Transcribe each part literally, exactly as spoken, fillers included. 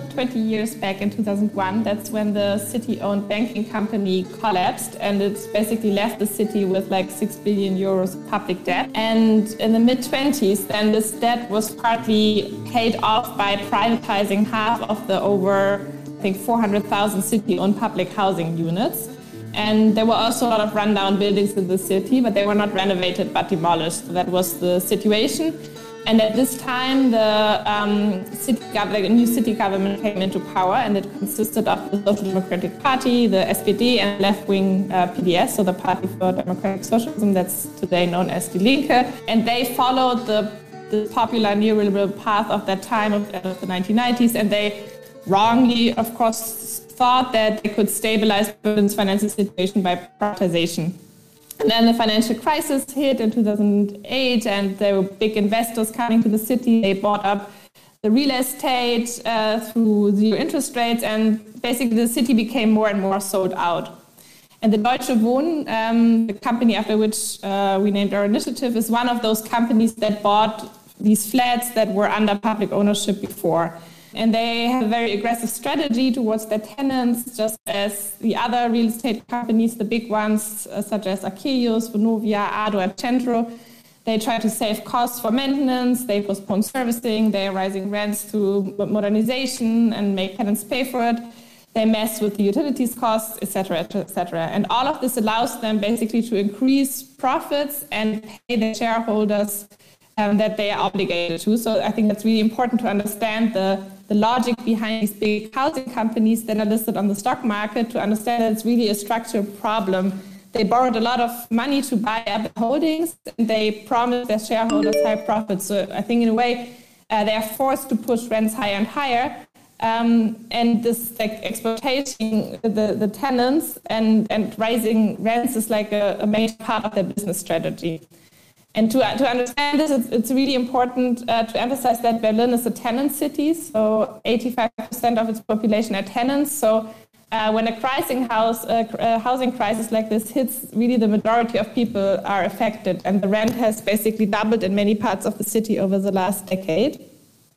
look twenty years back in two thousand one, that's when the city-owned banking company collapsed and it basically left the city with like six billion euros public debt. And in the mid-twenties, then this debt was partly paid off by privatizing half of the over, I think, four hundred thousand city-owned public housing units. And there were also a lot of rundown buildings in the city, but they were not renovated but demolished. So that was the situation. And at this time, the um, city gov- new city government came into power, and it consisted of the Social Democratic Party, the S P D, and left-wing uh, P D S, so the Party for Democratic Socialism, that's today known as Die Linke. And they followed the, the popular neoliberal path of that time, of, of the nineteen nineties, and they wrongly, of course, thought that they could stabilize Berlin's financial situation by privatization. And then the financial crisis hit in two thousand eight, and there were big investors coming to the city. They bought up the real estate uh, through zero interest rates, and basically the city became more and more sold out. And the Deutsche Wohnen, um, the company after which uh, we named our initiative, is one of those companies that bought these flats that were under public ownership before. And they have a very aggressive strategy towards their tenants, just as the other real estate companies, the big ones, uh, such as Akelius, Vonovia, Ado, and Centro. They try to save costs for maintenance, they postpone servicing, they are rising rents through modernization and make tenants pay for it. They mess with the utilities costs, et cetera, et cetera. And all of this allows them basically to increase profits and pay their shareholders um, that they are obligated to. So I think that's really important to understand the The logic behind these big housing companies that are listed on the stock market, to understand that it's really a structural problem. They borrowed a lot of money to buy up holdings, and they promised their shareholders high profits. So I think in a way, uh, they are forced to push rents higher and higher. Um, and this like exploitation, the, the tenants and, and rising rents is like a, a major part of their business strategy. And to, uh, to understand this, it's, it's really important uh, to emphasize that Berlin is a tenant city, so eighty-five percent of its population are tenants. So uh, when a crisis house, uh, uh, housing crisis like this hits, really the majority of people are affected. And the rent has basically doubled in many parts of the city over the last decade.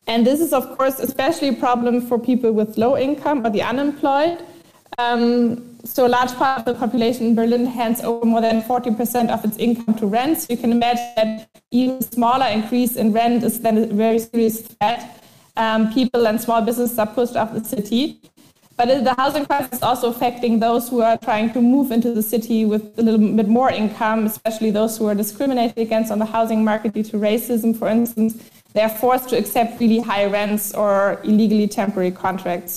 And this is, of course, especially a problem for people with low income or the unemployed. Um, So a large part of the population in Berlin hands over more than forty percent of its income to rent. So you can imagine that even a smaller increase in rent is then a very serious threat. Um, people and small businesses are pushed off the city. But the housing crisis is also affecting those who are trying to move into the city with a little bit more income, especially those who are discriminated against on the housing market due to racism, for instance. They are forced to accept really high rents or illegally temporary contracts.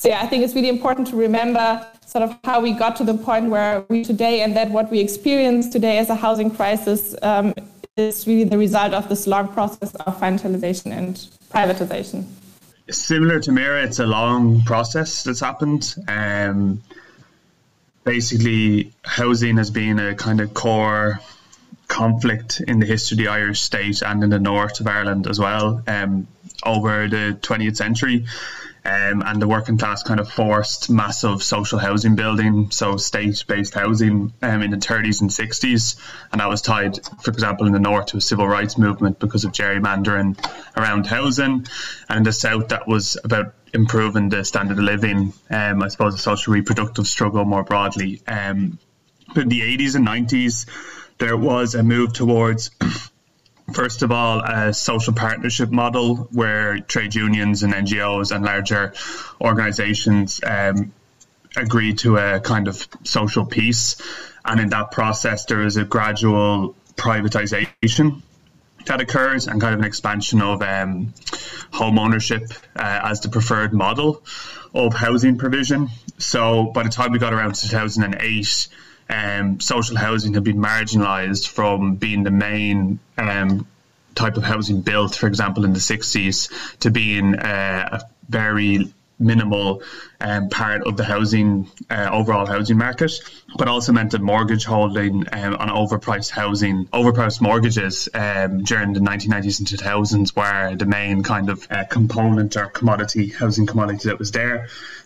So yeah, I think it's really important to remember sort of how we got to the point where we today, and that what we experience today as a housing crisis um, is really the result of this long process of financialization and privatization. Similar to Mira, it's a long process that's happened. Um, basically, housing has been a kind of core conflict in the history of the Irish state and in the north of Ireland as well um, over the twentieth century. Um, and the working class kind of forced massive social housing building, so state-based housing um, in the thirties and sixties. And that was tied, for example, in the north to a civil rights movement because of gerrymandering around housing. And in the south, that was about improving the standard of living, um, I suppose, the social reproductive struggle more broadly. Um, but in the eighties and nineties, there was a move towards... First of all, a social partnership model where trade unions and N G Os and larger organisations um, agree to a kind of social peace. And in that process, there is a gradual privatisation that occurs and kind of an expansion of um, home ownership uh, as the preferred model of housing provision. So by the time we got around to two thousand eight, Um, social housing had been marginalised from being the main um, type of housing built, for example, in the sixties, to being uh, a very minimal um, part of the housing, uh, overall housing market, but also meant that mortgage holding um, on overpriced housing, overpriced mortgages um, during the nineteen nineties and two thousands were the main kind of uh, component or commodity, housing commodity that was there.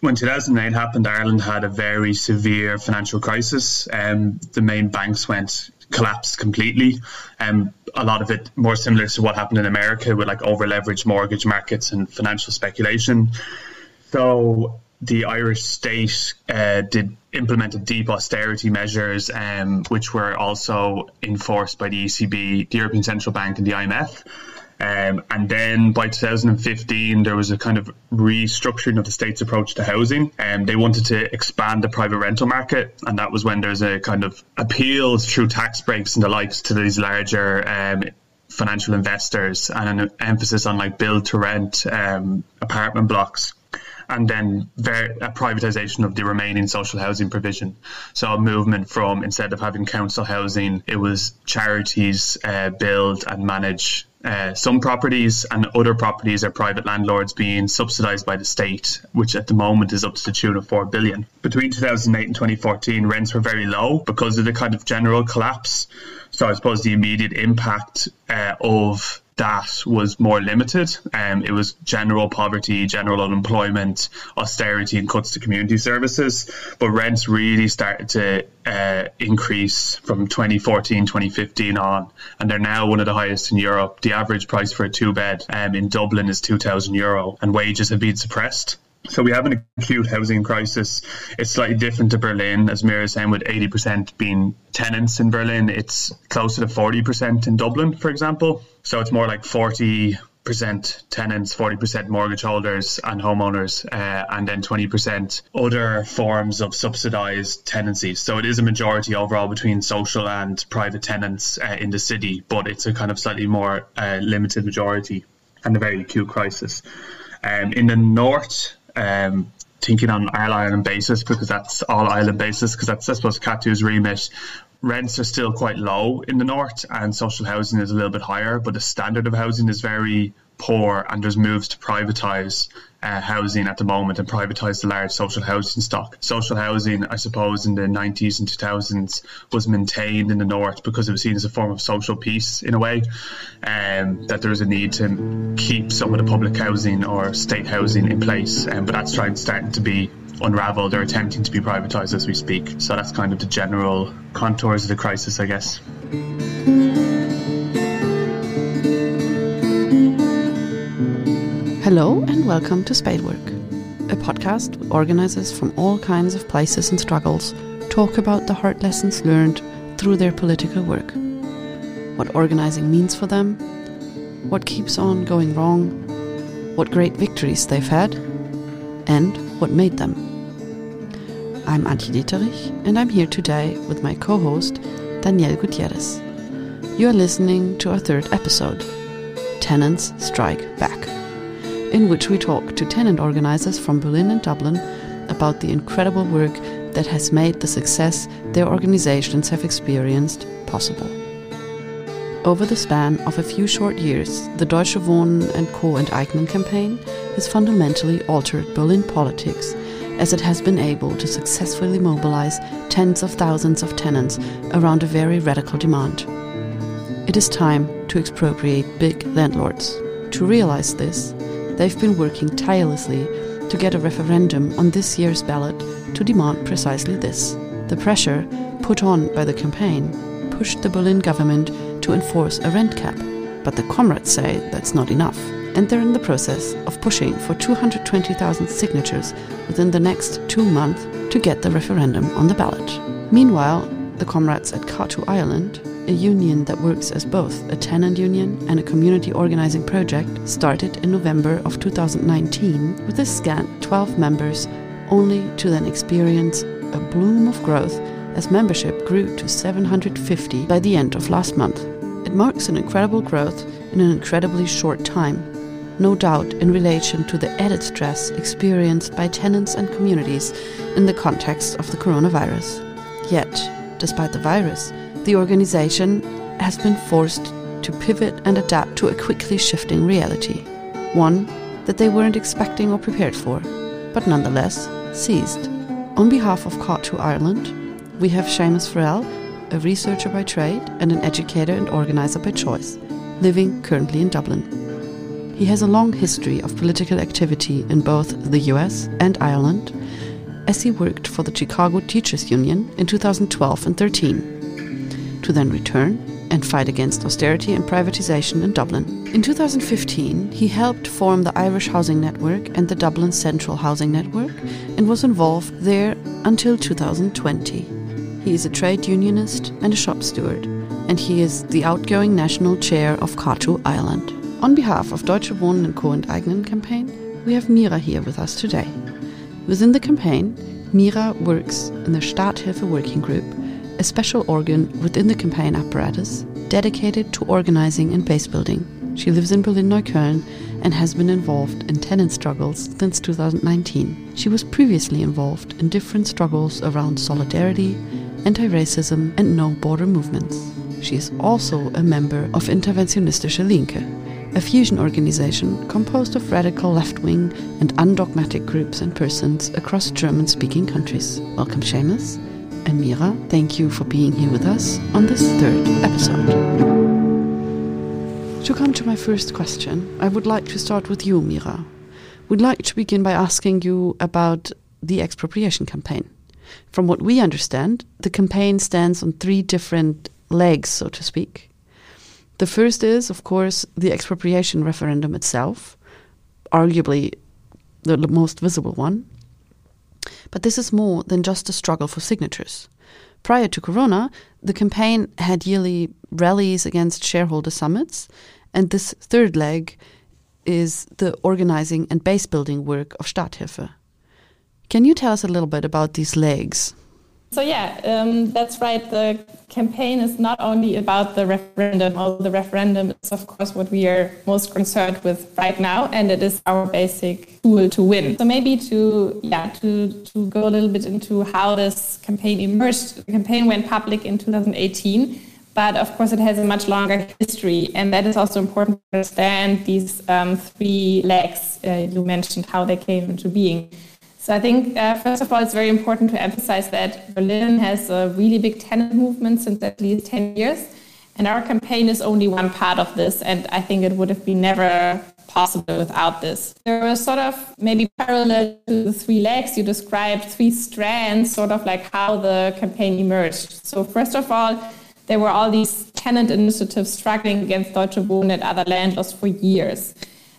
When two thousand eight happened, Ireland had a very severe financial crisis. Um, the main banks went collapsed completely. Um, a lot of it more similar to what happened in America with like over-leveraged mortgage markets and financial speculation. So the Irish state uh, did implemented deep austerity measures, um, which were also enforced by the E C B, the European Central Bank, and the I M F. Um, and then by two thousand fifteen, there was a kind of restructuring of the state's approach to housing. Um, they wanted to expand the private rental market. And that was when there's a kind of appeal through tax breaks and the likes to these larger um, financial investors, and an emphasis on like build to rent um, apartment blocks. And then ver- a privatisation of the remaining social housing provision. So a movement from, instead of having council housing, it was charities uh, build and manage uh, some properties, and other properties are private landlords being subsidised by the state, which at the moment is up to the tune of four billion. Between two thousand eight and twenty fourteen, rents were very low because of the kind of general collapse. So I suppose the immediate impact uh, of that was more limited. Um, it was general poverty, general unemployment, austerity and cuts to community services. But rents really started to uh, increase from twenty fourteen, twenty fifteen on, and they're now one of the highest in Europe. The average price for a two-bed um, in Dublin is two thousand euro, and wages have been suppressed. So we have an acute housing crisis. It's slightly different to Berlin, as Mira is saying, with eighty percent being tenants in Berlin. It's closer to forty percent in Dublin, for example. So it's more like forty percent tenants, forty percent mortgage holders and homeowners, uh, and then twenty percent other forms of subsidised tenancies. So it is a majority overall between social and private tenants uh, in the city, but it's a kind of slightly more uh, limited majority and a very acute crisis. Um, in the north... Um, thinking on an Ireland basis, because that's all Ireland basis, because that's, I suppose, CATU's remit. Rents are still quite low in the north, and social housing is a little bit higher, but the standard of housing is very poor, and there's moves to privatise uh, housing at the moment and privatise the large social housing stock. Social housing, I suppose, in the nineties and two thousands was maintained in the north because it was seen as a form of social peace in a way, um, that there was a need to keep some of the public housing or state housing in place, um, but that's trying, starting to be unravelled or attempting to be privatised as we speak. So that's kind of the general contours of the crisis, I guess. Hello and welcome to Spadework, a podcast with organisers from all kinds of places and struggles talk about the hard lessons learned through their political work. What organising means for them, what keeps on going wrong, what great victories they've had, and what made them. I'm Antje Dieterich, and I'm here today with my co-host Daniel Gutierrez. You are listening to our third episode, Tenants Strike Back, in which we talk to tenant organisers from Berlin and Dublin about the incredible work that has made the success their organisations have experienced possible. Over the span of a few short years, the Deutsche Wohnen and Co. and Eignen campaign has fundamentally altered Berlin politics, as it has been able to successfully mobilise tens of thousands of tenants around a very radical demand. It is time to expropriate big landlords. To realise this, they've been working tirelessly to get a referendum on this year's ballot to demand precisely this. The pressure put on by the campaign pushed the Berlin government to enforce a rent cap, but the comrades say that's not enough, and they're in the process of pushing for two hundred twenty thousand signatures within the next two months to get the referendum on the ballot. Meanwhile, the comrades at CATU Ireland, a union that works as both a tenant union and a community organising project, started in November of two thousand nineteen with a scant twelve members, only to then experience a bloom of growth as membership grew to seven hundred fifty by the end of last month. It marks an incredible growth in an incredibly short time, no doubt in relation to the added stress experienced by tenants and communities in the context of the coronavirus. Yet, despite the virus, the organisation has been forced to pivot and adapt to a quickly shifting reality, one that they weren't expecting or prepared for, but nonetheless seized. On behalf of CATU Ireland, we have Seamus Farrell, a researcher by trade and an educator and organiser by choice, living currently in Dublin. He has a long history of political activity in both the U S and Ireland, as he worked for the Chicago Teachers Union in two thousand twelve and thirteen. To then return and fight against austerity and privatization in Dublin. In two thousand fifteen, he helped form the Irish Housing Network and the Dublin Central Housing Network and was involved there until two thousand twenty. He is a trade unionist and a shop steward, and he is the outgoing national chair of CATU Ireland. On behalf of Deutsche Wohnen and Co. Enteignen campaign, we have Mira here with us today. Within the campaign, Mira works in the Starthilfe working group, a special organ within the campaign apparatus dedicated to organizing and base building. She lives in Berlin-Neukölln and has been involved in tenant struggles since two thousand nineteen. She was previously involved in different struggles around solidarity, anti-racism and no-border movements. She is also a member of Interventionistische Linke, a fusion organization composed of radical left-wing and undogmatic groups and persons across German-speaking countries. Welcome, Seamus. And Mira, thank you for being here with us on this third episode. To come to my first question, I would like to start with you, Mira. We'd like to begin by asking you about the expropriation campaign. From what we understand, the campaign stands on three different legs, so to speak. The first is, of course, the expropriation referendum itself, arguably the most visible one. But this is more than just a struggle for signatures. Prior to Corona, the campaign had yearly rallies against shareholder summits, and this third leg is the organizing and base building work of Starthilfe. Can you tell us a little bit about these legs? So yeah, um, that's right. The campaign is not only about the referendum, although the referendum is of course what we are most concerned with right now, and it is our basic tool to win. So maybe to yeah to, to go a little bit into how this campaign emerged. The campaign went public in two thousand eighteen, but of course it has a much longer history, and that is also important to understand these um, three legs uh, you mentioned, how they came into being. So I think, uh, first of all, it's very important to emphasize that Berlin has a really big tenant movement since at least ten years. And our campaign is only one part of this. And I think it would have been never possible without this. There were sort of maybe parallel to the three legs you described, three strands, sort of like how the campaign emerged. So first of all, there were all these tenant initiatives struggling against Deutsche Wohnen and other landlords for years.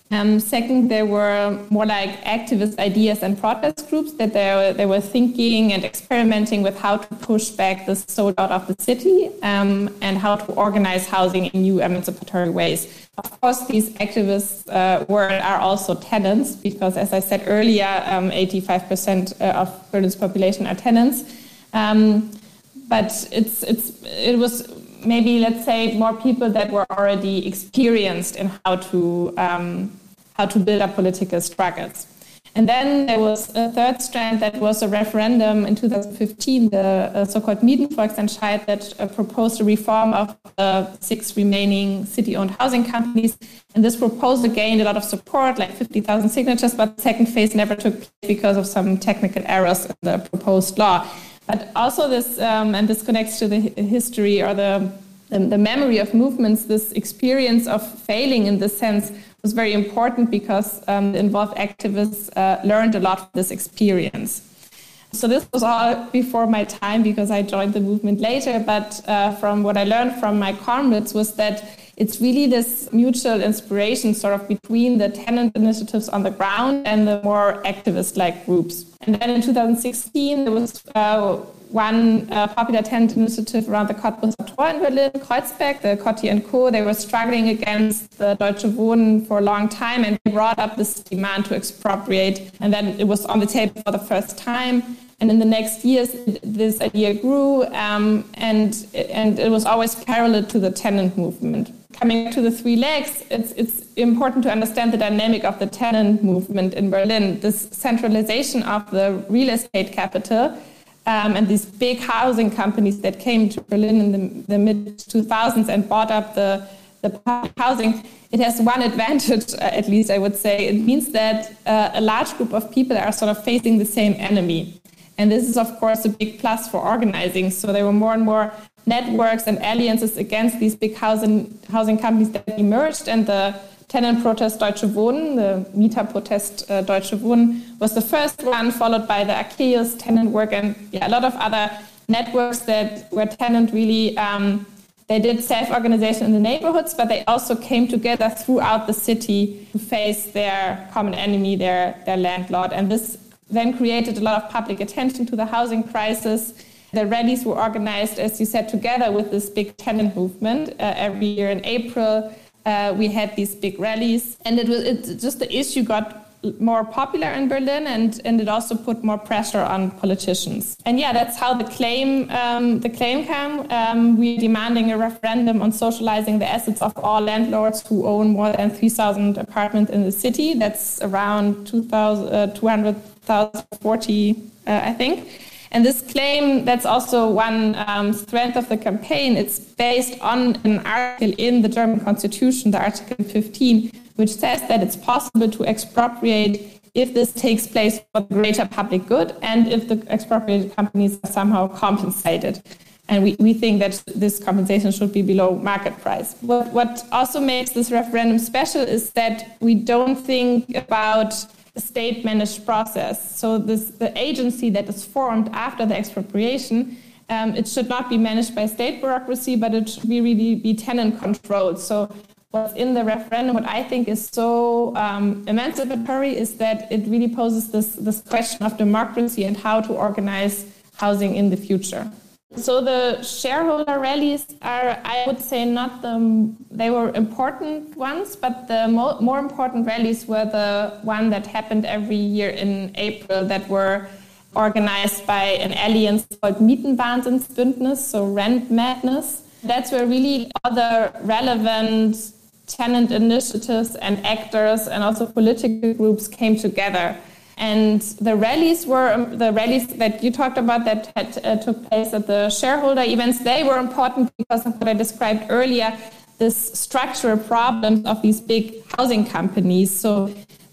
Um, second, there were more like activist ideas and protest groups that they were, they were thinking and experimenting with how to push back the sold out of the city um, and how to organize housing in new emancipatory ways. Of course, these activists uh, were are also tenants because, as I said earlier, um, eighty-five percent of Berlin's population are tenants. Um, but it's it's it was. Maybe, let's say, more people that were already experienced in how to um, how to build up political struggles. And then there was a third strand that was a referendum in two thousand fifteen, the uh, so-called Mietenvolksentscheid, that uh, proposed a reform of the uh, six remaining city-owned housing companies. And this proposal gained a lot of support, like fifty thousand signatures, but the second phase never took place because of some technical errors in the proposed law. But also this, um, and this connects to the history or the, the the memory of movements, this experience of failing in this sense was very important because um, the involved activists uh, learned a lot from this experience. So this was all before my time because I joined the movement later, but uh, from what I learned from my comrades was that it's really this mutual inspiration sort of between the tenant initiatives on the ground and the more activist-like groups. And then in two thousand sixteen, there was uh, one uh, popular tenant initiative around the Kottbusser Tor in Berlin, Kreuzberg, the Kotti and Co. They were struggling against the Deutsche Wohnen for a long time, and they brought up this demand to expropriate. And then it was on the table for the first time. And in the next years, this idea grew, um, and and it was always parallel to the tenant movement. Coming to the three legs, it's it's important to understand the dynamic of the tenant movement in Berlin. This centralization of the real estate capital um, and these big housing companies that came to Berlin in the, the mid two thousands and bought up the, the housing, it has one advantage, uh, at least I would say. It means that uh, a large group of people are sort of facing the same enemy. And this is, of course, a big plus for organizing. So there were more and more networks and alliances against these big housing housing companies that emerged, and the tenant protest Deutsche Wohnen, the Mieterprotest uh, Deutsche Wohnen, was the first one, followed by the Akelius tenant work and yeah, a lot of other networks that where tenant really um, They did self-organization in the neighborhoods, but they also came together throughout the city to face their common enemy, their, their landlord. And this then created a lot of public attention to the housing crisis. The rallies were organized, as you said, together with this big tenant movement. Uh, every year in April, uh, we had these big rallies. And it was it, just the issue got more popular in Berlin, and, and it also put more pressure on politicians. And yeah, that's how the claim um, the claim came. Um, we're demanding a referendum on socializing the assets of all landlords who own more than three thousand apartments in the city. That's around two hundred thousand, forty, uh, I think. And this claim, that's also one um, strength of the campaign. It's based on an article in the German Constitution, the Article fifteen, which says that it's possible to expropriate if this takes place for greater public good and if the expropriated companies are somehow compensated. And we, we think that this compensation should be below market price. What, what also makes this referendum special is that we don't think about the state-managed process. So this, the agency that is formed after the expropriation, um, it should not be managed by state bureaucracy, but it should be really be tenant-controlled. So what's in the referendum, what I think is so um, emancipatory, is that it really poses this, this question of democracy and how to organize housing in the future. So the shareholder rallies are, I would say, not the, they were important ones, but the mo- more important rallies were the one that happened every year in April that were organized by an alliance called Mietenwahnsbündnis, so Rent Madness. That's where really other relevant tenant initiatives and actors and also political groups came together. And the rallies were um, the rallies that you talked about that had, uh, took place at the shareholder events. They were important because of what I described earlier, this structural problems of these big housing companies. So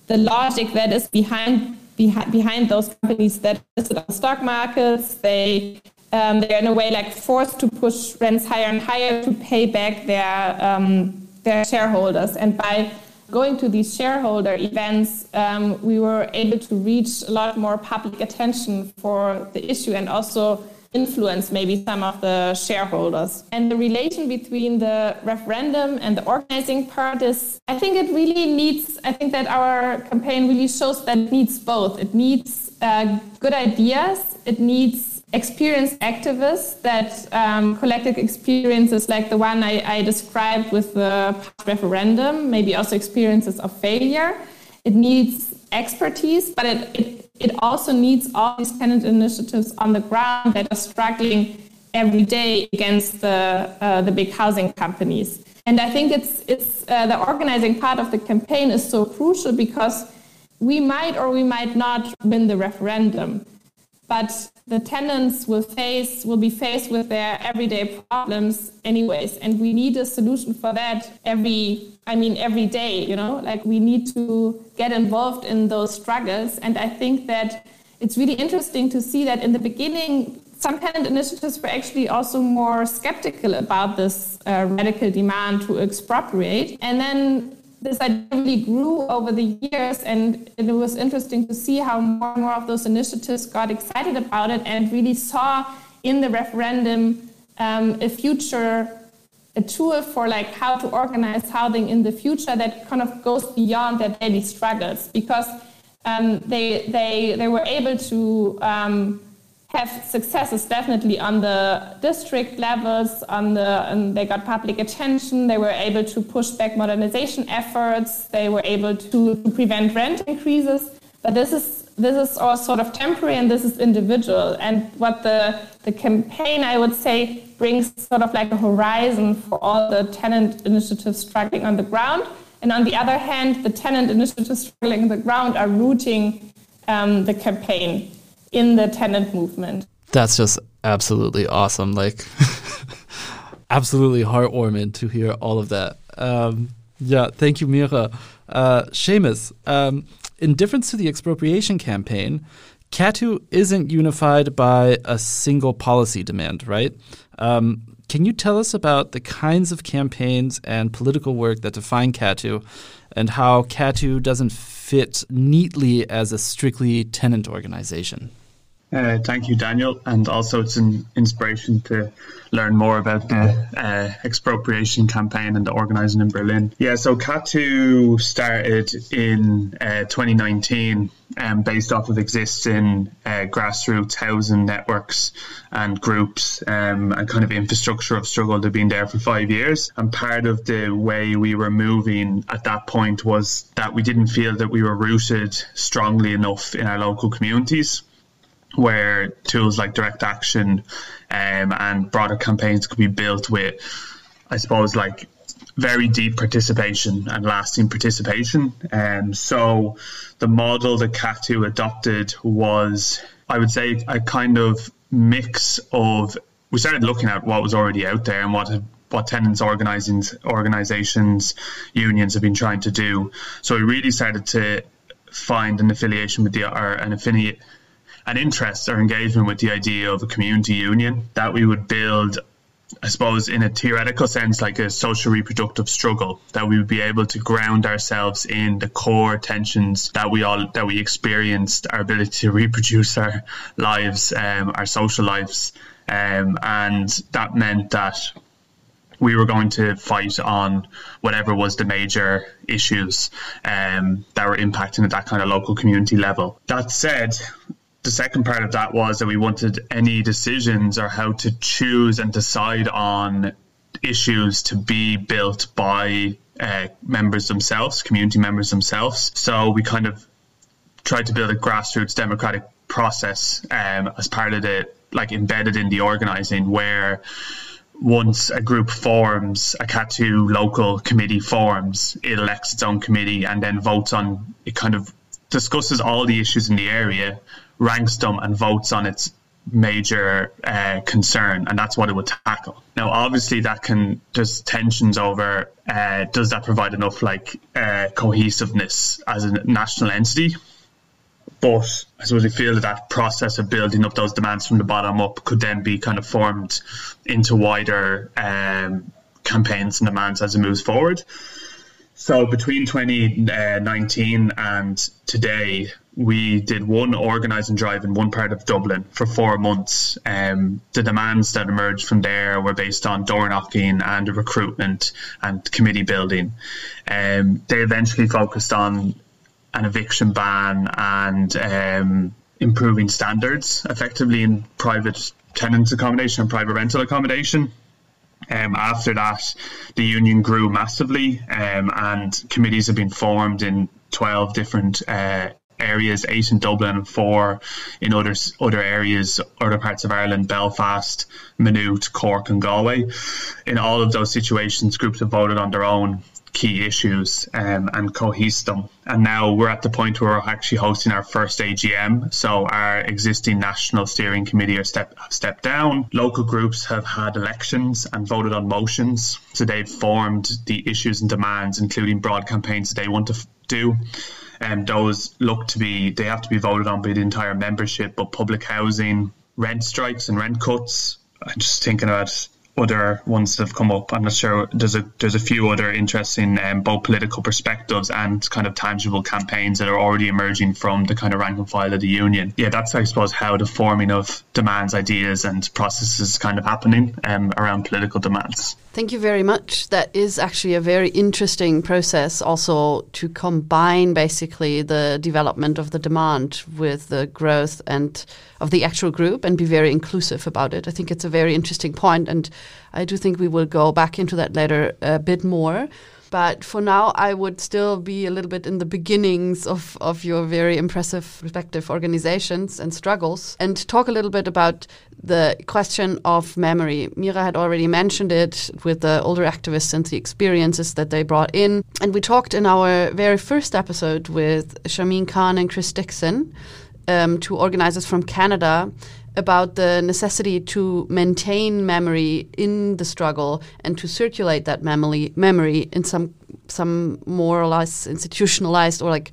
the logic that is behind behind, behind those companies that listed on stock markets, they um, they're in a way like forced to push rents higher and higher to pay back their um, their shareholders. And by going to these shareholder events, um, we were able to reach a lot more public attention for the issue and also influence maybe some of the shareholders. And the relation between the referendum and the organizing part is, I think it really needs, I think that our campaign really shows that it needs both. It needs uh, good ideas, it needs experienced activists that um, collected experiences like the one I, I described with the past referendum, maybe also experiences of failure. It needs expertise, but it, it, it also needs all these tenant initiatives on the ground that are struggling every day against the uh, the big housing companies. And I think it's it's uh, the organizing part of the campaign is so crucial because we might or we might not win the referendum. But the tenants will face will be faced with their everyday problems anyways, and we need a solution for that every I mean every day, you know, like we need to get involved in those struggles. And I think that it's really interesting to see that in the beginning, some tenant initiatives were actually also more skeptical about this uh, radical demand to expropriate, and then this idea really grew over the years, and it was interesting to see how more and more of those initiatives got excited about it and really saw in the referendum um, a future, a tool for like how to organize housing in the future that kind of goes beyond their daily struggles, because um, they they they were able to um, have successes definitely on the district levels, on the and they got public attention, they were able to push back modernization efforts, they were able to, to prevent rent increases. But this is this is all sort of temporary and this is individual. And what the, the campaign, I would say, brings sort of like a horizon for all the tenant initiatives struggling on the ground. And on the other hand, the tenant initiatives struggling on the ground are rooting um, the campaign in the tenant movement. That's just absolutely awesome. Like, absolutely heartwarming to hear all of that. Um, yeah, thank you, Mira. Uh, Seamus, um, in difference to the expropriation campaign, CATU isn't unified by a single policy demand, right? Um, can you tell us about the kinds of campaigns and political work that define CATU and how CATU doesn't fit neatly as a strictly tenant organization? Uh, thank you, Daniel. And also it's an inspiration to learn more about the uh, expropriation campaign and the organising in Berlin. Yeah, so CATU started in uh, twenty nineteen um, based off of existing uh, grassroots housing networks and groups um, and kind of infrastructure of struggle. They've been there for five years. And part of the way we were moving at that point was that we didn't feel that we were rooted strongly enough in our local communities, where tools like direct action um, and broader campaigns could be built with, I suppose, like very deep participation and lasting participation. Um, so the model that CATU adopted was, I would say, a kind of mix of, we started looking at what was already out there and what had what tenants organizing organizations, unions have been trying to do. So we really started to find an affiliation with the, or an affiliate, an interest or engagement with the idea of a community union that we would build, I suppose, in a theoretical sense, like a social reproductive struggle, that we would be able to ground ourselves in the core tensions that we all that we experienced, our ability to reproduce our lives, um, our social lives. Um, and that meant that we were going to fight on whatever was the major issues um, that were impacting at that kind of local community level. That said, the second part of that was that we wanted any decisions or how to choose and decide on issues to be built by uh, members themselves, community members themselves. So we kind of tried to build a grassroots democratic process um, as part of the, like embedded in the organising, where once a group forms, a CATU local committee forms, it elects its own committee and then votes on, it kind of discusses all the issues in the area, ranks them and votes on its major uh, concern, and that's what it would tackle. Now, obviously, that can there's tensions over uh, does that provide enough like uh, cohesiveness as a national entity? But I suppose we feel that that process of building up those demands from the bottom up could then be kind of formed into wider um, campaigns and demands as it moves forward. So between twenty nineteen and today, we did one organising drive in one part of Dublin for four months. Um, the demands that emerged from there were based on door knocking and recruitment and committee building. Um, they eventually focused on an eviction ban and um, improving standards effectively in private tenants accommodation and private rental accommodation. Um, after that, the union grew massively um, and committees have been formed in twelve different uh, areas, eight in Dublin and four in other, other areas, other parts of Ireland, Belfast, Maynooth, Cork and Galway. In all of those situations, groups have voted on their own key issues um, and cohesed them. And now we're at the point where we're actually hosting our first A G M. So our existing national steering committee are step, have stepped down. Local groups have had elections and voted on motions. So they've formed the issues and demands, including broad campaigns that they want to f- do. And um, those look to be, they have to be voted on by the entire membership, but public housing, rent strikes and rent cuts. I'm just thinking about other ones that have come up. I'm not sure. There's a there's a few other interesting um, both political perspectives and kind of tangible campaigns that are already emerging from the kind of rank and file of the union. Yeah, that's, I suppose, how the forming of demands, ideas and processes is kind of happening um, around political demands. Thank you very much. That is actually a very interesting process also to combine basically the development of the demand with the growth and of the actual group and be very inclusive about it. I think it's a very interesting point, and I do think we will go back into that later a bit more. But for now, I would still be a little bit in the beginnings of, of your very impressive respective organizations and struggles, and talk a little bit about the question of memory. Mira had already mentioned it with the older activists and the experiences that they brought in. And we talked in our very first episode with Charmaine Khan and Chris Dixon, um, two organizers from Canada, about the necessity to maintain memory in the struggle and to circulate that memory memory in some some more or less institutionalized or like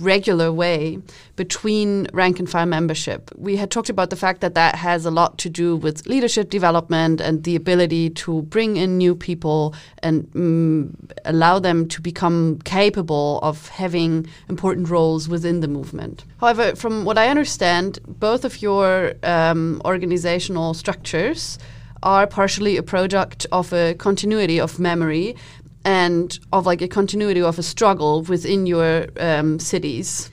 regular way between rank and file membership. We had talked about the fact that that has a lot to do with leadership development and the ability to bring in new people and mm, allow them to become capable of having important roles within the movement. However, from what I understand, both of your um, organizational structures are partially a product of a continuity of memory and of like a continuity of a struggle within your um, cities.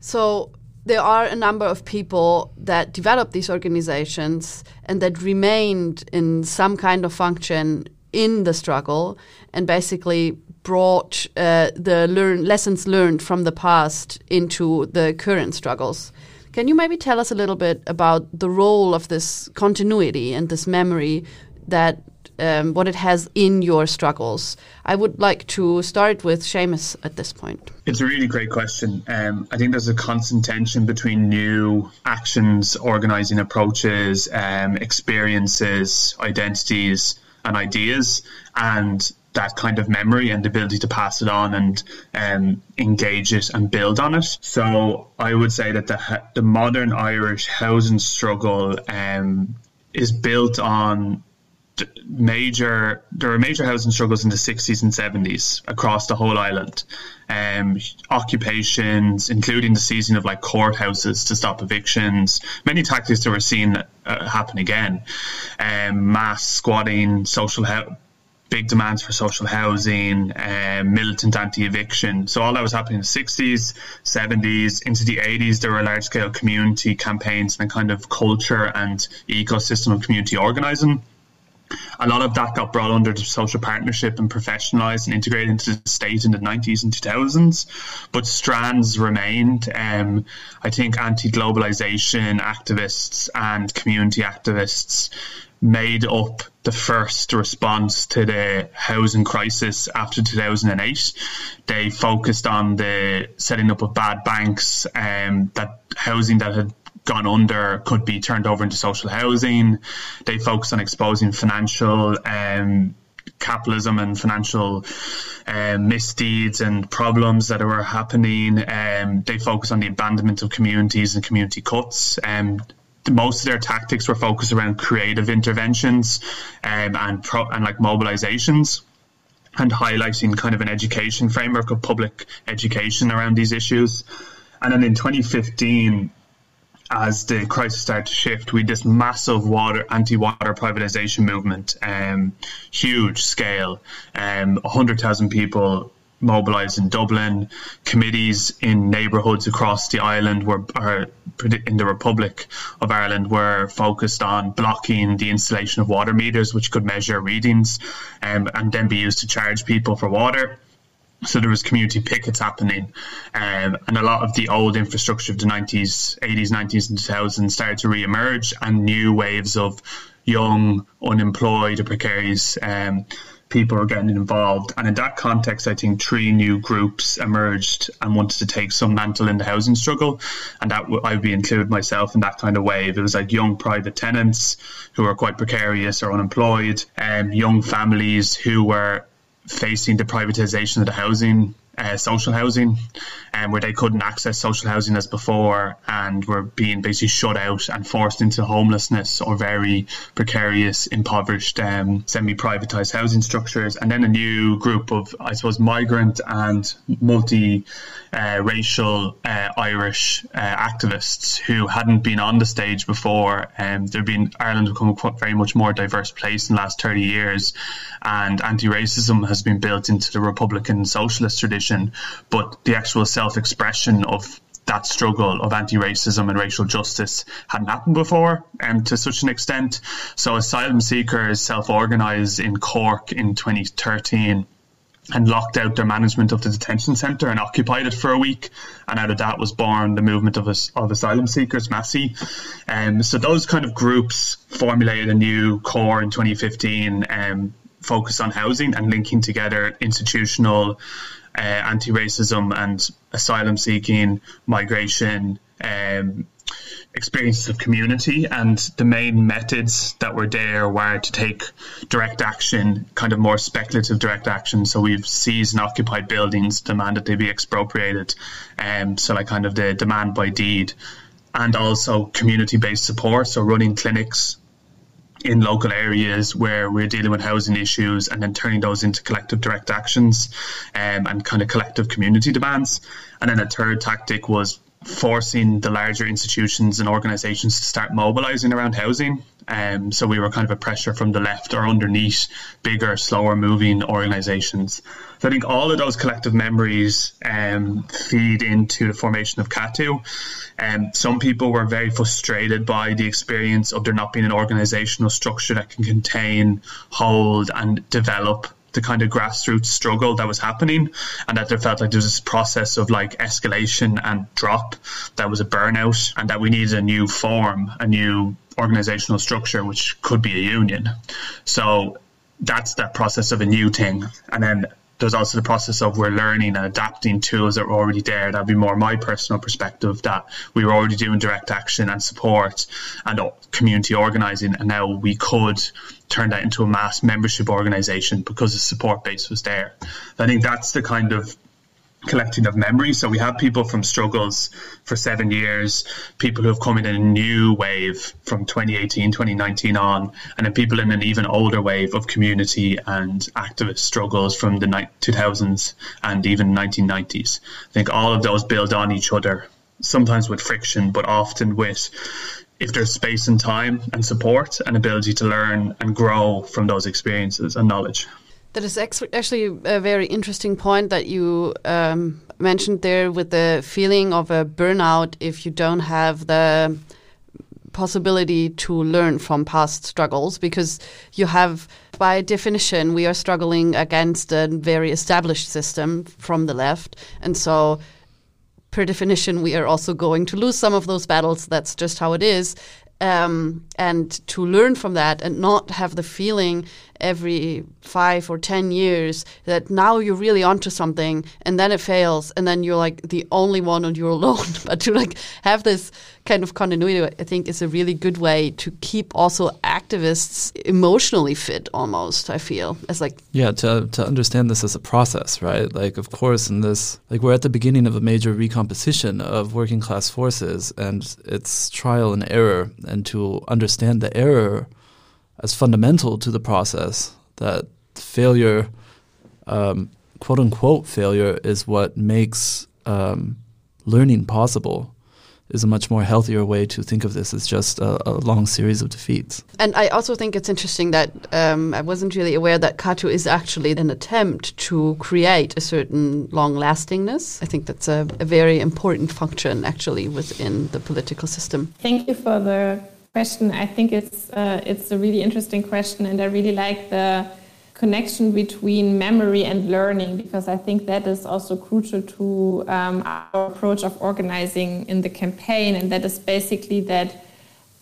So there are a number of people that developed these organizations and that remained in some kind of function in the struggle and basically brought uh, the learn- lessons learned from the past into the current struggles. Can you maybe tell us a little bit about the role of this continuity and this memory that Um, what it has in your struggles? I would like to start with Seamus at this point. It's a really great question. Um, I think there's a constant tension between new actions, organising approaches, um, experiences, identities and ideas, and that kind of memory and the ability to pass it on and um, engage it and build on it. So I would say that the, the modern Irish housing struggle um, is built on Major, there were major housing struggles in the sixties and seventies across the whole island. Um, occupations, including the seizing of like courthouses to stop evictions, many tactics that were seen uh, happen again. Um, mass squatting, social ho- big demands for social housing, um, militant anti-eviction. So all that was happening in the sixties, seventies, into the eighties, there were large-scale community campaigns and a kind of culture and ecosystem of community organising. A lot of that got brought under the social partnership and professionalised and integrated into the state in the nineties and two thousands. But strands remained. Um, I think anti-globalisation activists and community activists made up the first response to the housing crisis after two thousand eight. They focused on the setting up of bad banks, um, that housing that had gone under could be turned over into social housing. They focus on exposing financial um, capitalism and financial um, misdeeds and problems that were happening. Um, they focus on the abandonment of communities and community cuts. Um, most of their tactics were focused around creative interventions um, and pro- and like mobilizations, and highlighting kind of an education framework of public education around these issues. And then in twenty fifteen, as the crisis started to shift, we had this massive water anti-water privatization movement, um, huge scale, um, one hundred thousand people mobilized in Dublin. Committees in neighborhoods across the island were, or in the Republic of Ireland, were focused on blocking the installation of water meters, which could measure readings um, and then be used to charge people for water. So there was community pickets happening, um, and a lot of the old infrastructure of the nineties, eighties, nineties and two thousands started to reemerge, and new waves of young, unemployed or precarious um, people were getting involved. And in that context, I think three new groups emerged and wanted to take some mantle in the housing struggle, and that w- I would include myself in that kind of wave. It was like young private tenants who were quite precarious or unemployed, um, young families who were facing the privatization of the housing, uh, social housing, and um, where they couldn't access social housing as before and were being basically shut out and forced into homelessness or very precarious, impoverished, um, semi-privatized housing structures. And then a new group of, I suppose, migrant and multi-racial uh, uh, Irish uh, activists who hadn't been on the stage before. Um, there'd been Ireland become a very much more diverse place in the last thirty years, and anti-racism has been built into the Republican socialist tradition. But the actual self-expression of that struggle of anti-racism and racial justice hadn't happened before, and um, to such an extent. So asylum seekers self-organised in Cork in twenty thirteen and locked out their management of the detention centre and occupied it for a week. And out of that was born the movement of, of asylum seekers, Massy. Um, so those kind of groups formulated a new core in twenty fifteen, um, focused on housing and linking together institutional Uh, anti-racism and asylum seeking, migration, um, experiences of community, and the main methods that were there were to take direct action, kind of more speculative direct action. So we've seized and occupied buildings, demanded they be expropriated, um, so like kind of the demand by deed, and also community-based support, so running clinics in local areas where we're dealing with housing issues and then turning those into collective direct actions um, and kind of collective community demands. And then a third tactic was forcing the larger institutions and organisations to start mobilising around housing. Um, so we were kind of a pressure from the left or underneath bigger, slower moving organisations. So I think all of those collective memories um, feed into the formation of CATU. Um, some people were very frustrated by the experience of there not being an organisational structure that can contain, hold and develop the kind of grassroots struggle that was happening, and that there felt like there was this process of like escalation and drop that was a burnout, and that we needed a new form, a new organizational structure, which could be a union. So that's that process of a new thing. And then there's also the process of we're learning and adapting tools that were already there. That'd be more my personal perspective, that we were already doing direct action and support and community organising, and now we could turn that into a mass membership organisation because the support base was there. I think that's the kind of collecting of memory. So we have people from struggles for seven years, people who have come in a new wave from twenty eighteen, twenty nineteen on, and then people in an even older wave of community and activist struggles from the two thousands and even nineteen nineties. I think all of those build on each other, sometimes with friction, but often with, if there's space and time and support and ability to learn and grow from those experiences and knowledge. That is actually a very interesting point that you um, mentioned there, with the feeling of a burnout if you don't have the possibility to learn from past struggles, because you have, by definition, we are struggling against a very established system from the left. And so per definition, we are also going to lose some of those battles. That's just how it is. Um, and to learn from that and not have the feeling every five or ten years that now you're really onto something and then it fails and then you're like the only one and you're alone. But to like have this kind of continuity, I think, is a really good way to keep also activists emotionally fit almost, I feel. It's like Yeah, to to understand this as a process, right? Like, of course, in this, like, we're at the beginning of a major recomposition of working class forces, and it's trial and error. And to understand the error as fundamental to the process, that failure, um, quote unquote failure, is what makes um, learning possible, is a much more healthier way to think of this as just a, a long series of defeats. And I also think it's interesting that um, I wasn't really aware that CATU is actually an attempt to create a certain long-lastingness. I think that's a, a very important function, actually, within the political system. Thank you for the question. I think it's uh, it's a really interesting question, and I really like the connection between memory and learning, because I think that is also crucial to um, our approach of organizing in the campaign, and that is basically that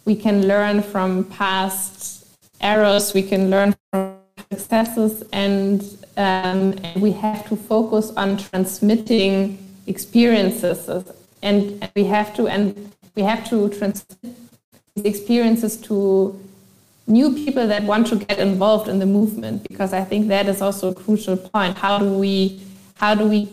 we can learn from past errors, we can learn from successes, and, um, and we have to focus on transmitting experiences, and we have to and we have to transmit these experiences to new people that want to get involved in the movement, because I think that is also a crucial point. How do we, how do we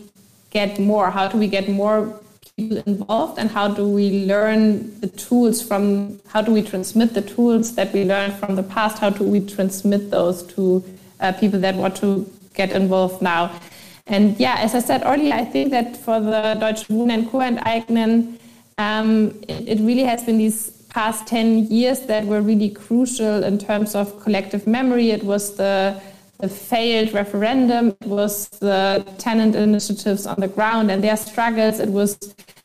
get more? How do we get more people involved? And how do we learn the tools from? How do we transmit the tools that we learned from the past? How do we transmit those to uh, people that want to get involved now? And yeah, as I said earlier, I think that for the Deutsche Wohnen Co. and Eignen, um, it, it really has been these past ten years that were really crucial in terms of collective memory. It was the, the failed referendum, it was the tenant initiatives on the ground and their struggles, it was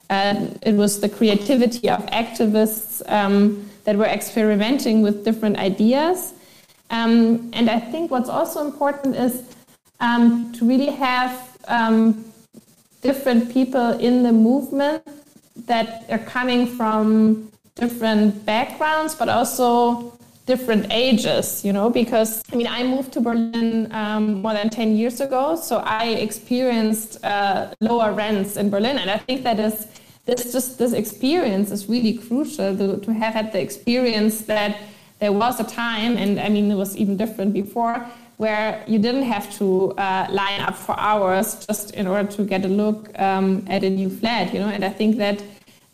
uh, it was the creativity of activists um, that were experimenting with different ideas. Um, and I think what's also important is um, to really have um, different people in the movement that are coming from different backgrounds, but also different ages, you know, because, I mean, I moved to Berlin um, more than ten years ago, so I experienced uh, lower rents in Berlin, and I think that is this just this experience is really crucial to, to have had the experience that there was a time, and I mean it was even different before, where you didn't have to uh, line up for hours just in order to get a look um, at a new flat, you know. And I think that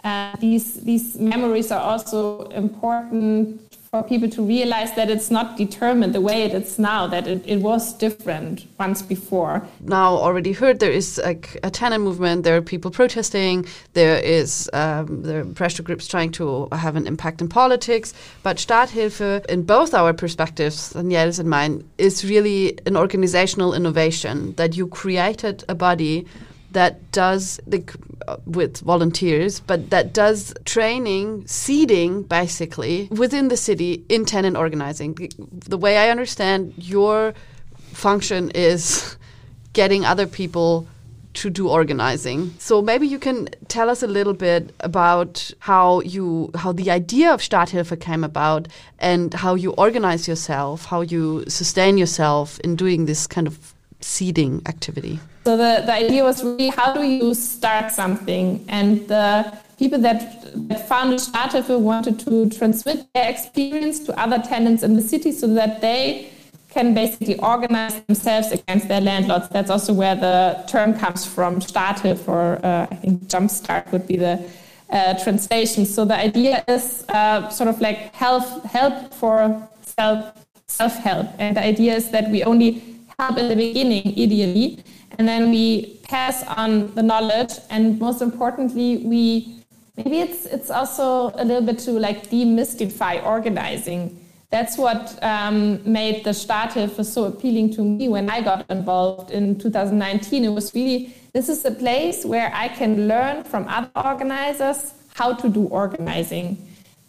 uh, these these memories are also important for people to realize that it's not determined the way it is now, that it, it was different once before. Now already heard there is like a tenant movement, there are people protesting, there is um, there are pressure groups trying to have an impact in politics, but Starthilfe, in both our perspectives, Danielle's and mine, is really an organizational innovation, that you created a body that does, the, with volunteers, but that does training, seeding, basically, within the city in tenant organizing. The way I understand your function is getting other people to do organizing. So maybe you can tell us a little bit about how you, how the idea of Starthilfe came about and how you organize yourself, how you sustain yourself in doing this kind of seeding activity. So the, the idea was really, how do you start something? And the people that, that founded Starthilfe wanted to transmit their experience to other tenants in the city so that they can basically organize themselves against their landlords. That's also where the term comes from, Starthilfe, or uh, I think jumpstart would be the uh, translation. So the idea is uh, sort of like help, help for self, self-help. And the idea is that we only help in the beginning, ideally, and then we pass on the knowledge, and most importantly, we maybe it's it's also a little bit to like demystify organizing. That's what um, made the Starthilfe so appealing to me when I got involved in two thousand nineteen. It was really, this is a place where I can learn from other organizers how to do organizing.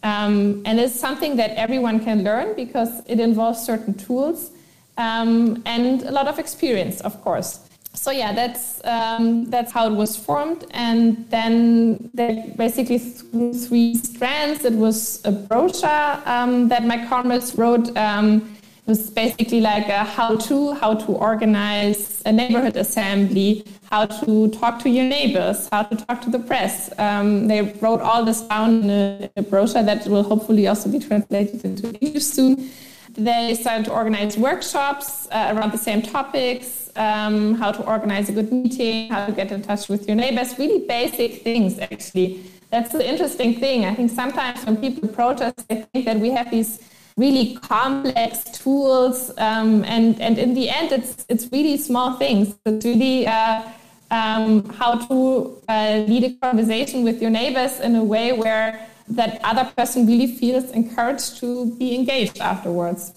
Um, and it's something that everyone can learn because it involves certain tools um, and a lot of experience, of course. So yeah, that's um, that's how it was formed, and then they basically through three strands. It was a brochure um, that my comrades wrote. Um, it was basically like a how-to, how to organize a neighborhood assembly, how to talk to your neighbors, how to talk to the press. Um, they wrote all this down in a, a brochure that will hopefully also be translated into English soon. They started to organize workshops uh, around the same topics, um, how to organize a good meeting, how to get in touch with your neighbors, really basic things, actually. That's the interesting thing. I think sometimes when people protest, they think that we have these really complex tools, um, and, and in the end, it's it's really small things. It's really uh, um, how to uh, lead a conversation with your neighbors in a way where that other person really feels encouraged to be engaged afterwards.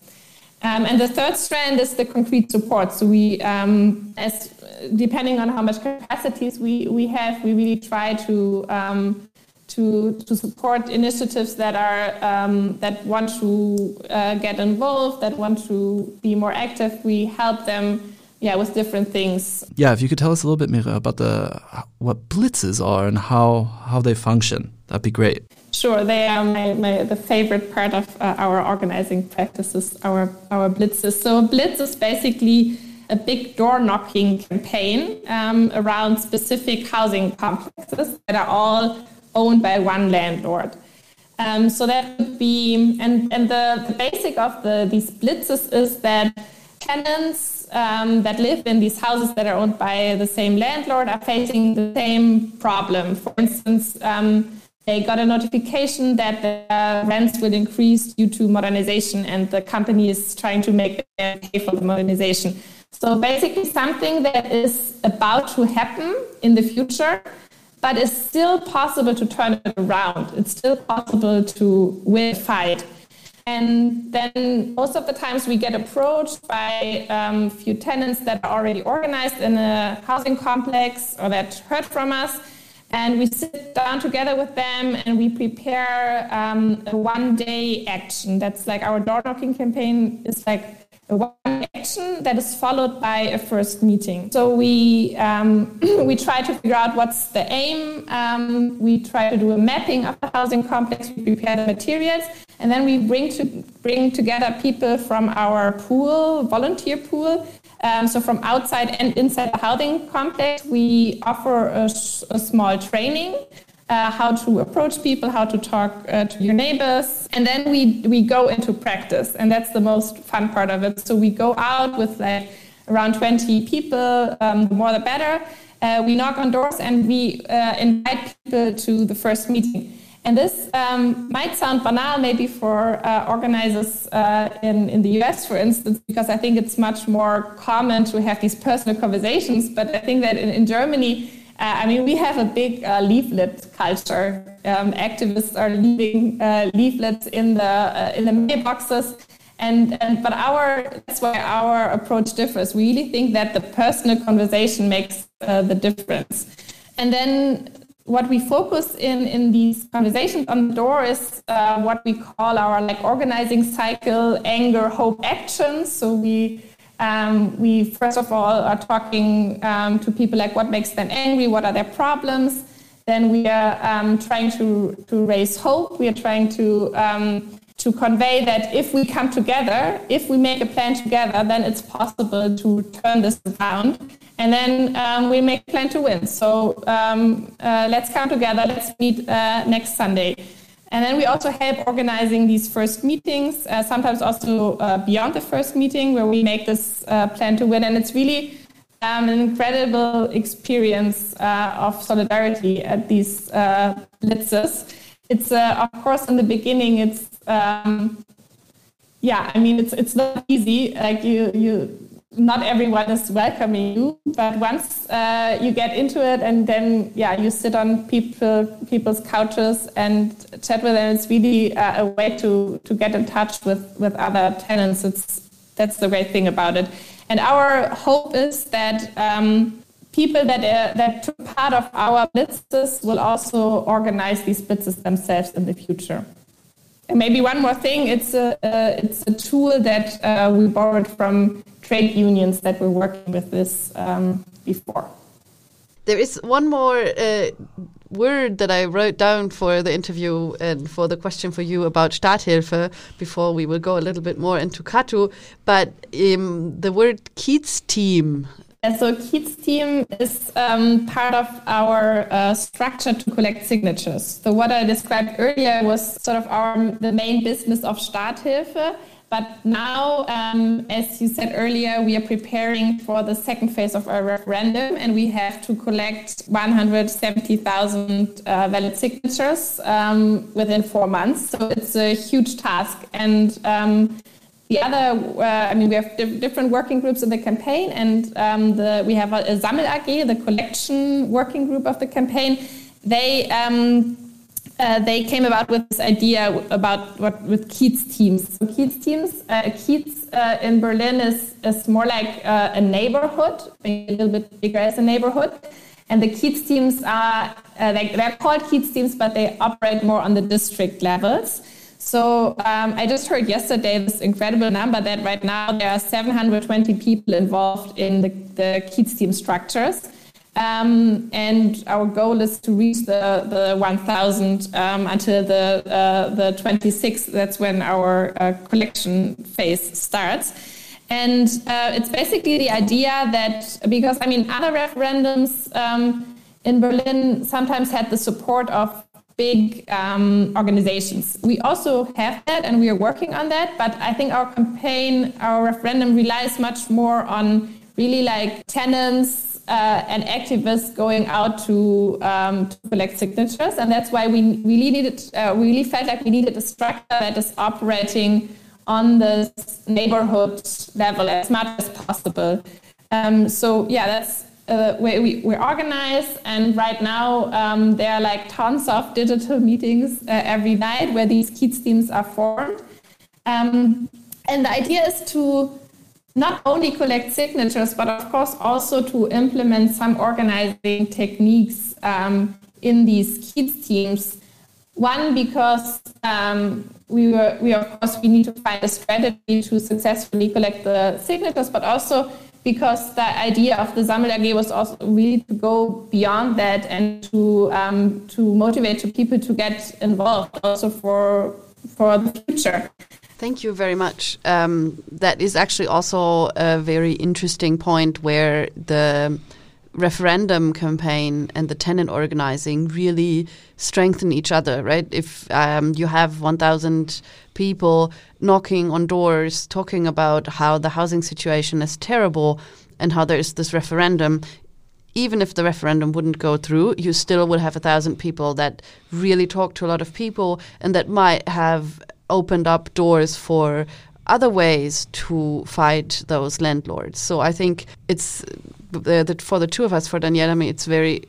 Um, and the third strand is the concrete support. So we, um, as depending on how much capacities we, we have, we really try to um, to to support initiatives that are um, that want to uh, get involved, that want to be more active. We help them, yeah, with different things. Yeah, if you could tell us a little bit, Mira, about the what blitzes are and how how they function, that'd be great. Sure, they are my, my the favorite part of uh, our organizing practices, our our blitzes. So a blitz is basically a big door knocking campaign um, around specific housing complexes that are all owned by one landlord. Um, so that would be, and and the, the basic of the these blitzes is that tenants um, that live in these houses that are owned by the same landlord are facing the same problem. For instance, Um, They got a notification that their rents will increase due to modernization, and the company is trying to make them pay for the modernization. So basically something that is about to happen in the future, but it's still possible to turn it around. It's still possible to win a fight. And then most of the times we get approached by um, few tenants that are already organized in a housing complex or that heard from us. And we sit down together with them and we prepare um, a one-day action. That's like our door-knocking campaign is like a one-day action that is followed by a first meeting. So we um, we try to figure out what's the aim. Um, we try to do a mapping of the housing complex. We prepare the materials. And then we bring to bring together people from our pool, volunteer pool, Um, so from outside and inside the housing complex, we offer a, sh- a small training uh, how to approach people, how to talk uh, to your neighbors. And then we, we go into practice, and that's the most fun part of it. So we go out with like around twenty people, um, the more the better. Uh, we knock on doors and we uh, invite people to the first meeting. And this um, might sound banal maybe for uh, organizers uh, in, in the U S, for instance, because I think it's much more common to have these personal conversations. But I think that in, in Germany, uh, I mean, we have a big uh, leaflet culture. Um, activists are leaving uh, leaflets in the uh, in the mailboxes. And, and but our that's where our approach differs. We really think that the personal conversation makes uh, the difference. And then what we focus in in these conversations on the door is uh, what we call our like organizing cycle, anger, hope, action. So we um, we first of all are talking um, to people like what makes them angry, what are their problems. Then we are um, trying to to raise hope. We are trying to um, to convey that if we come together, if we make a plan together, then it's possible to turn this around. And then um, we make a plan to win. So um, uh, let's come together. Let's meet uh, next Sunday. And then we also help organizing these first meetings, uh, sometimes also uh, beyond the first meeting where we make this uh, plan to win. And it's really um, an incredible experience uh, of solidarity at these uh, blitzes. It's, uh, of course, in the beginning, it's, um, yeah, I mean, it's it's not easy. Like you you... Not everyone is welcoming you, but once uh, you get into it and then, yeah, you sit on people people's couches and chat with them, it's really uh, a way to, to get in touch with, with other tenants. It's, that's the great thing about it. And our hope is that um, people that, uh, that took part of our blitzes will also organize these blitzes themselves in the future. And maybe one more thing, it's a, uh, it's a tool that uh, we borrowed from trade unions that were working with this um, before. There is one more uh, word that I wrote down for the interview and for the question for you about Starthilfe before we will go a little bit more into CATU, but um, the word Kiez-Team. And so Kiez-Team is um, part of our uh, structure to collect signatures. So what I described earlier was sort of our the main business of Starthilfe. But now, um, as you said earlier, we are preparing for the second phase of our referendum, and we have to collect one hundred seventy thousand uh, valid signatures um, within four months. So it's a huge task. And um, the other, uh, I mean, we have di- different working groups in the campaign, and um, the, we have a, a Sammel A G, the collection working group of the campaign. They... Um, Uh, they came about with this idea about what with Kiez teams. So Kiez teams, uh, Kiez uh, in Berlin is is more like uh, a neighborhood, a little bit bigger as a neighborhood. And the Kiez teams are uh, they, they're called Kiez teams, but they operate more on the district levels. So um, I just heard yesterday this incredible number that right now there are seven hundred twenty people involved in the, the Kiez team structures. Um, and our goal is to reach the, the one thousand um, until the uh, the twenty-sixth. That's when our uh, collection phase starts. And uh, it's basically the idea that, because, I mean, other referendums um, in Berlin sometimes had the support of big um, organizations. We also have that, and we are working on that. But I think our campaign, our referendum relies much more on really like tenants, Uh, and activists going out to, um, to collect signatures, and that's why we really needed, uh, we really felt like we needed a structure that is operating on this neighborhood level as much as possible. Um, so yeah, that's uh, where we, we organize, and right now um, there are like tons of digital meetings uh, every night where these Kiez teams are formed, um, and the idea is to not only collect signatures, but of course also to implement some organizing techniques um, in these Kiez teams. One, because um, we were, we of course we need to find a strategy to successfully collect the signatures, but also because the idea of the Sammel A G was also really to go beyond that and to um, to motivate to people to get involved also for for the future. Thank you very much. Um, that is actually also a very interesting point where the referendum campaign and the tenant organizing really strengthen each other, right? If um, you have one thousand people knocking on doors, talking about how the housing situation is terrible and how there is this referendum, even if the referendum wouldn't go through, you still would have one thousand people that really talk to a lot of people and that might have opened up doors for other ways to fight those landlords. So I think it's uh, that for the two of us, for Daniel and me, it's very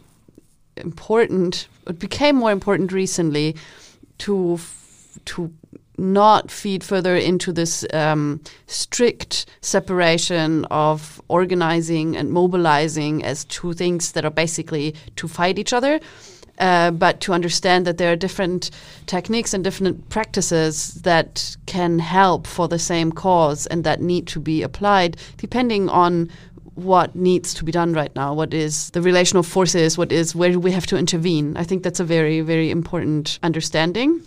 important. It became more important recently to f- to not feed further into this um, strict separation of organizing and mobilizing as two things that are basically to fight each other. Uh, but to understand that there are different techniques and different practices that can help for the same cause and that need to be applied depending on what needs to be done right now, what is the relational forces, what is where we have to intervene. I think that's a very, very important understanding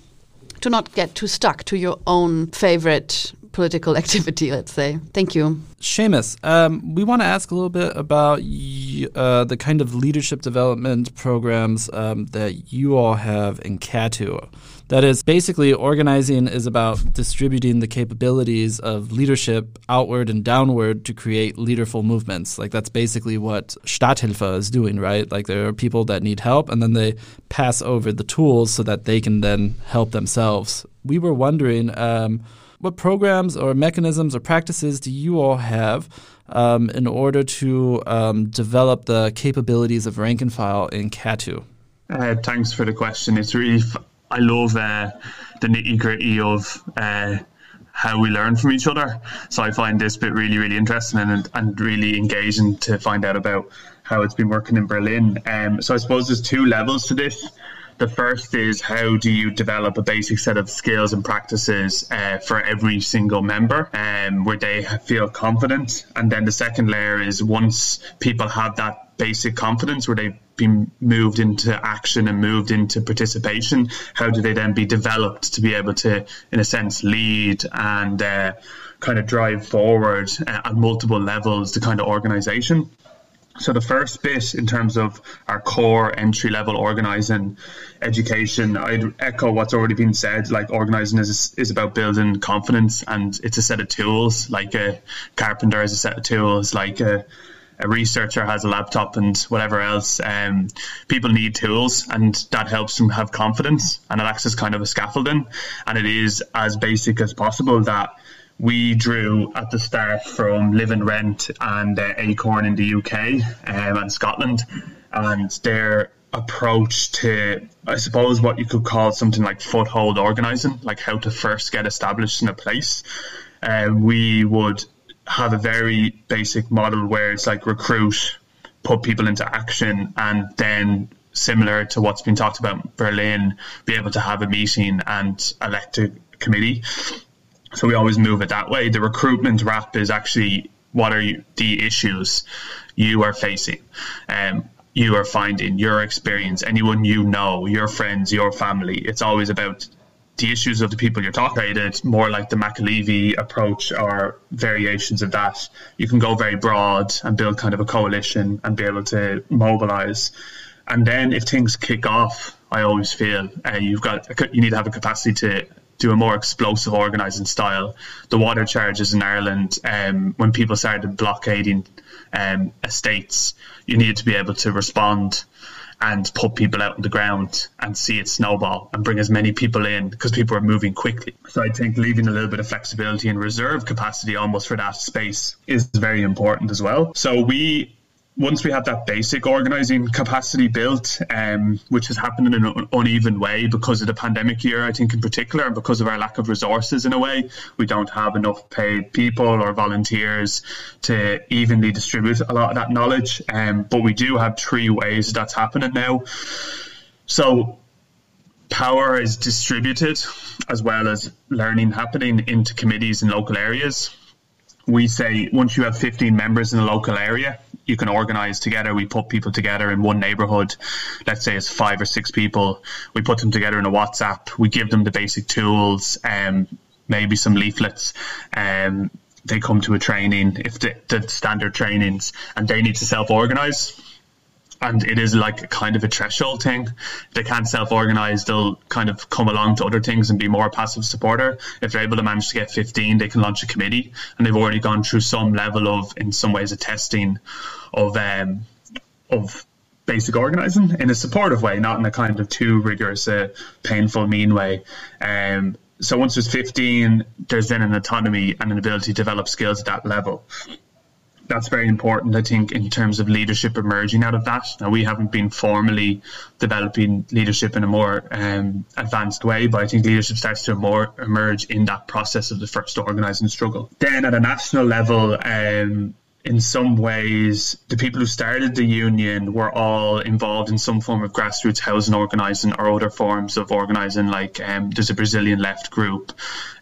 to not get too stuck to your own favorite political activity, let's say. Thank you. Seamus, um, we want to ask a little bit about y- uh, the kind of leadership development programs um, that you all have in CATU. That is, basically, organizing is about distributing the capabilities of leadership outward and downward to create leaderful movements. Like, that's basically what Starthilfe is doing, right? Like, there are people that need help, and then they pass over the tools so that they can then help themselves. We were wondering... Um, What programs or mechanisms or practices do you all have um, in order to um, develop the capabilities of rank and file in CATU? Uh, thanks for the question. It's really, f- I love uh, the nitty gritty of uh, how we learn from each other. So I find this bit really, really interesting and, and really engaging to find out about how it's been working in Berlin. Um, so I suppose there's two levels to this. The first is, how do you develop a basic set of skills and practices uh, for every single member um, where they feel confident? And then the second layer is, once people have that basic confidence where they've been moved into action and moved into participation, how do they then be developed to be able to, in a sense, lead and uh, kind of drive forward uh, at multiple levels the kind of organization? So the first bit, in terms of our core entry-level organising education, I'd echo what's already been said. Like, organising is is about building confidence, and it's a set of tools. Like a carpenter has a set of tools, like a, a researcher has a laptop and whatever else. Um, people need tools, and that helps them have confidence, and it acts as kind of a scaffolding. And it is as basic as possible that we drew at the start from Live and Rent and uh, Acorn in the U K um, and Scotland, and their approach to, I suppose, what you could call something like foothold organising, like how to first get established in a place. Uh, we would have a very basic model where it's like recruit, put people into action, and then, similar to what's been talked about in Berlin, be able to have a meeting and elect a committee. So we always move it that way. The recruitment wrap is actually, what are you, the issues you are facing, um, you are finding, your experience, anyone you know, your friends, your family. It's always about the issues of the people you're talking about, more like the McAlevey approach or variations of that. You can go very broad and build kind of a coalition and be able to mobilise. And then if things kick off, I always feel uh, you've got you need to have a capacity to do a more explosive organising style. The water charges in Ireland, um, when people started blockading um, estates, you needed to be able to respond and put people out on the ground and see it snowball and bring as many people in, because people are moving quickly. So I think leaving a little bit of flexibility and reserve capacity almost for that space is very important as well. So we... Once we have that basic organising capacity built, um, which has happened in an uneven way because of the pandemic year, I think in particular, and because of our lack of resources in a way, we don't have enough paid people or volunteers to evenly distribute a lot of that knowledge. Um, but we do have three ways that's happening now. So power is distributed, as well as learning happening into committees in local areas. We say once you have fifteen members in a local area, you can organise together. We put people together in one neighbourhood. Let's say it's five or six people. We put them together in a WhatsApp. We give them the basic tools, um, maybe some leaflets. Um, they come to a training, if the, the standard trainings, and they need to self-organise. And it is like kind of a threshold thing. If they can't self-organise, they'll kind of come along to other things and be more a passive supporter. If they're able to manage to get fifteen, they can launch a committee. And they've already gone through some level of, in some ways, a testing of um, of basic organising in a supportive way, not in a kind of too rigorous, uh, painful, mean way. Um, so once there's fifteen, there's then an autonomy and an ability to develop skills at that level. That's very important, I think, in terms of leadership emerging out of that. Now, we haven't been formally developing leadership in a more um, advanced way, but I think leadership starts to more emerge in that process of the first organising struggle. Then at a national level, um, in some ways, the people who started the union were all involved in some form of grassroots housing organising or other forms of organising, like um, there's a Brazilian left group.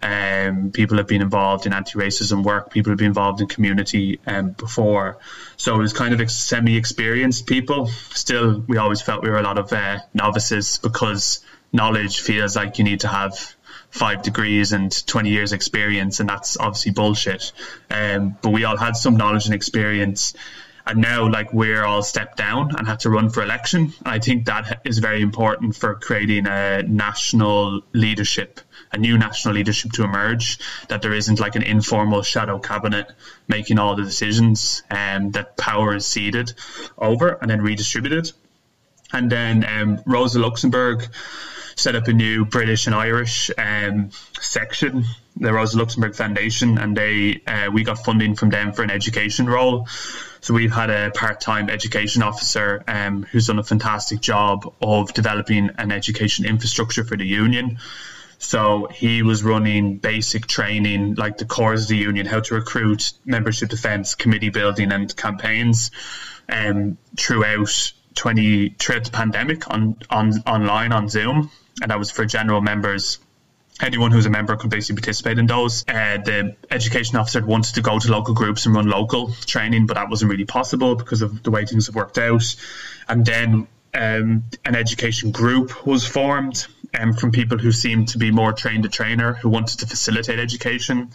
Um, people have been involved in anti-racism work. People have been involved in community um, before. So it was kind of semi-experienced people. Still, we always felt we were a lot of uh, novices, because knowledge feels like you need to have five degrees and twenty years experience, and that's obviously bullshit. Um, but we all had some knowledge and experience, and now like we're all stepped down and had to run for election. I think that is very important for creating a national leadership, a new national leadership to emerge, that there isn't like an informal shadow cabinet making all the decisions, and um, that power is ceded over and then redistributed. And then um, Rosa Luxemburg set up a new British and Irish um, section, the Rosa Luxemburg Foundation, and they uh, we got funding from them for an education role. So we've had a part-time education officer um, who's done a fantastic job of developing an education infrastructure for the union. So he was running basic training, like the cores of the union, how to recruit, membership defence, committee building and campaigns um, throughout, 20, throughout the pandemic on, on online on Zoom. And that was for general members. Anyone who's a member could basically participate in those. Uh, the education officer wanted to go to local groups and run local training, but that wasn't really possible because of the way things have worked out. And then um, an education group was formed um, from people who seemed to be more trained a trainer, who wanted to facilitate education.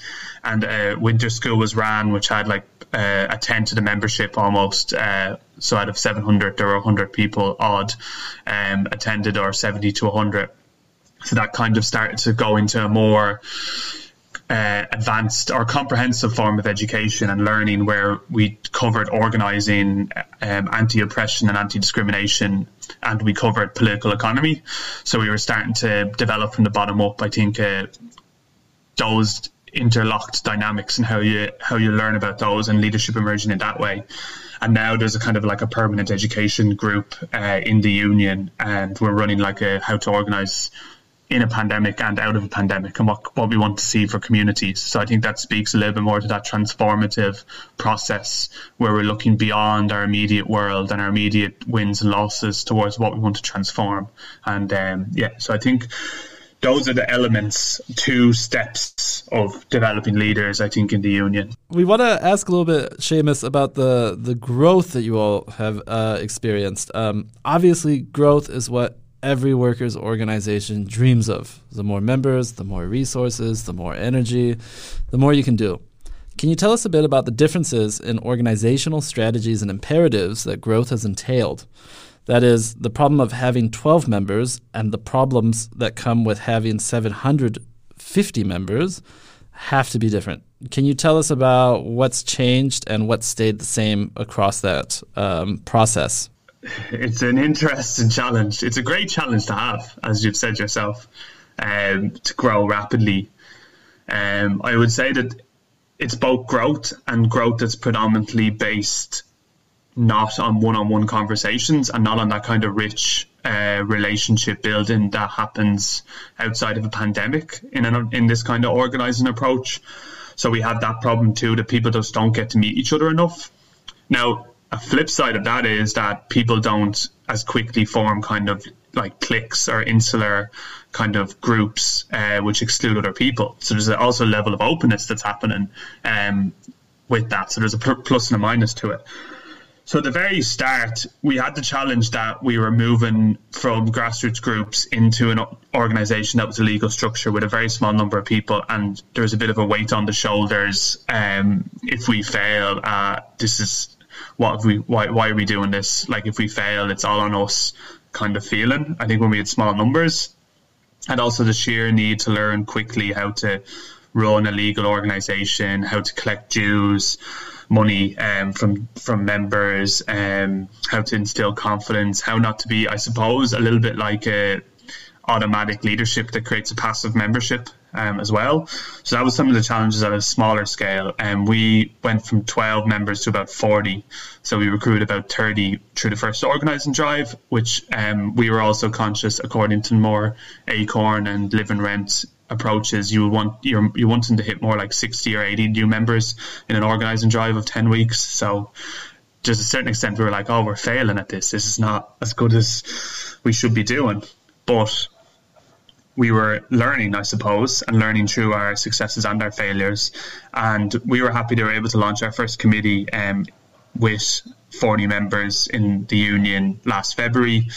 And uh, winter school was ran, which had like uh, a tenth of the membership almost. Uh, so out of seven hundred, there were one hundred people odd um, attended, or seventy to one hundred. So that kind of started to go into a more uh, advanced or comprehensive form of education and learning, where we covered organising, um, anti-oppression and anti-discrimination, and we covered political economy. So we were starting to develop from the bottom up, I think, uh, those interlocked dynamics and how you how you learn about those, and leadership emerging in that way. And now there's a kind of like a permanent education group uh, in the union, and we're running like a how to organise in a pandemic and out of a pandemic, and what, what we want to see for communities. So I think that speaks a little bit more to that transformative process, where we're looking beyond our immediate world and our immediate wins and losses towards what we want to transform. And um, yeah, so I think those are the elements, two steps of developing leaders, I think, in the union. We want to ask a little bit, Seamus, about the, the growth that you all have uh, experienced. Um, obviously, growth is what every workers' organization dreams of. The more members, the more resources, the more energy, the more you can do. Can you tell us a bit about the differences in organizational strategies and imperatives that growth has entailed? That is, the problem of having twelve members and the problems that come with having seven hundred fifty members have to be different. Can you tell us about what's changed and what stayed the same across that um, process? It's an interesting challenge. It's a great challenge to have, as you've said yourself, um, to grow rapidly. Um, I would say that it's both growth, and growth that's predominantly based not on one-on-one conversations and not on that kind of rich uh, relationship building that happens outside of a pandemic in an, in this kind of organising approach. So we have that problem too, that people just don't get to meet each other enough. Now, a flip side of that is that people don't as quickly form kind of like cliques or insular kind of groups, uh, which exclude other people. So there's also a level of openness that's happening um, with that. So there's a plus and a minus to it. So at the very start, we had the challenge that we were moving from grassroots groups into an organisation that was a legal structure with a very small number of people, and there was a bit of a weight on the shoulders. Um, if we fail, uh, this is what have we, why, why are we doing this? Like, if we fail, it's all on us kind of feeling. I think when we had small numbers, and also the sheer need to learn quickly how to run a legal organisation, how to collect dues, money um, from from members, um, how to instill confidence, how not to be, I suppose, a little bit like a automatic leadership that creates a passive membership um, as well. So that was some of the challenges at a smaller scale. And um, we went from twelve members to about forty. So we recruited about thirty through the first organising drive, which um, we were also conscious, according to more Acorn and Live and Rent approaches, you want you're you wanting to hit more like sixty or eighty new members in an organising drive of ten weeks. So to a certain extent, we were like, oh, we're failing at this. This is not as good as we should be doing. But we were learning, I suppose, and learning through our successes and our failures. And we were happy they were able to launch our first committee um, with forty members in the union last February.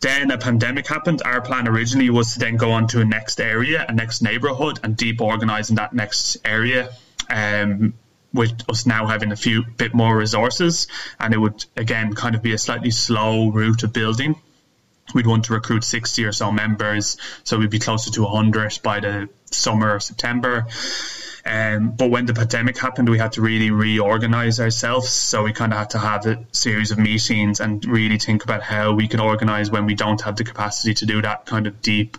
Then a pandemic happened. Our plan originally was to then go on to a next area, a next neighbourhood, and deep organise in that next area, um, with us now having a few bit more resources. And it would, again, kind of be a slightly slow route of building. We'd want to recruit sixty or so members, so we'd be closer to one hundred by the summer or September. Um, but when the pandemic happened, we had to really reorganise ourselves. So we kind of had to have a series of meetings and really think about how we can organise when we don't have the capacity to do that kind of deep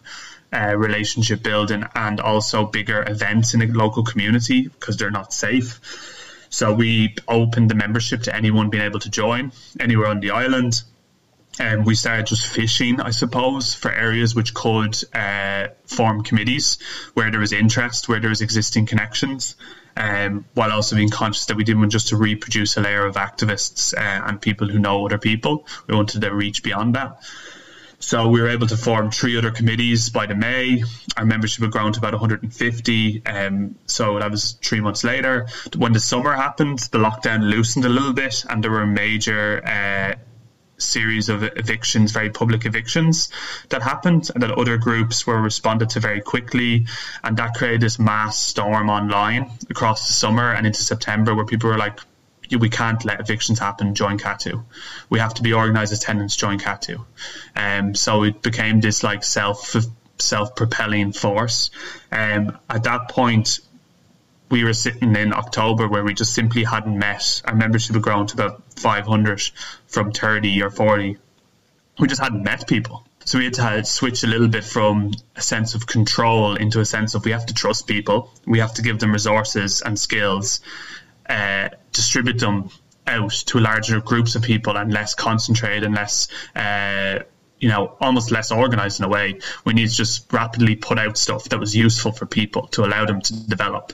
uh, relationship building, and also bigger events in the local community because they're not safe. So we opened the membership to anyone being able to join anywhere on the island. And um, we started just fishing, I suppose, for areas which could uh, form committees where there was interest, where there was existing connections, um, while also being conscious that we didn't want just to reproduce a layer of activists uh, and people who know other people. We wanted to reach beyond that. So we were able to form three other committees by the May. Our membership had grown to about one hundred fifty. Um, so that was three months later. When the summer happened, the lockdown loosened a little bit, and there were major Uh, series of evictions, very public evictions that happened, and that other groups were responded to very quickly, and that created this mass storm online across the summer and into September, where people were like, we can't let evictions happen, join CATU. We have to be organised as tenants, join CATU. Um, so it became this like self, self-propelling force. Um, at that point, we were sitting in October where we just simply hadn't met. Our membership had grown to about five hundred from thirty or forty. We just hadn't met people. So we had to switch a little bit from a sense of control into a sense of we have to trust people. We have to give them resources and skills, uh, distribute them out to larger groups of people, and less concentrated and less, uh, you know, almost less organized in a way. We need to just rapidly put out stuff that was useful for people to allow them to develop.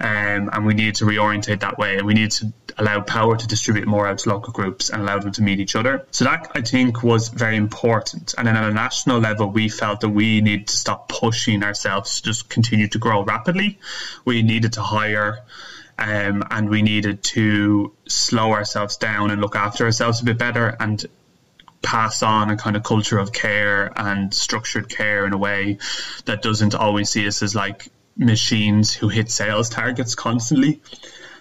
Um, and we need to reorientate that way. And we need to allow power to distribute more out to local groups and allow them to meet each other. So that, I think, was very important. And then at a national level, we felt that we need to stop pushing ourselves to just continue to grow rapidly. We needed to hire um, and we needed to slow ourselves down and look after ourselves a bit better, and pass on a kind of culture of care and structured care in a way that doesn't always see us as like machines who hit sales targets constantly.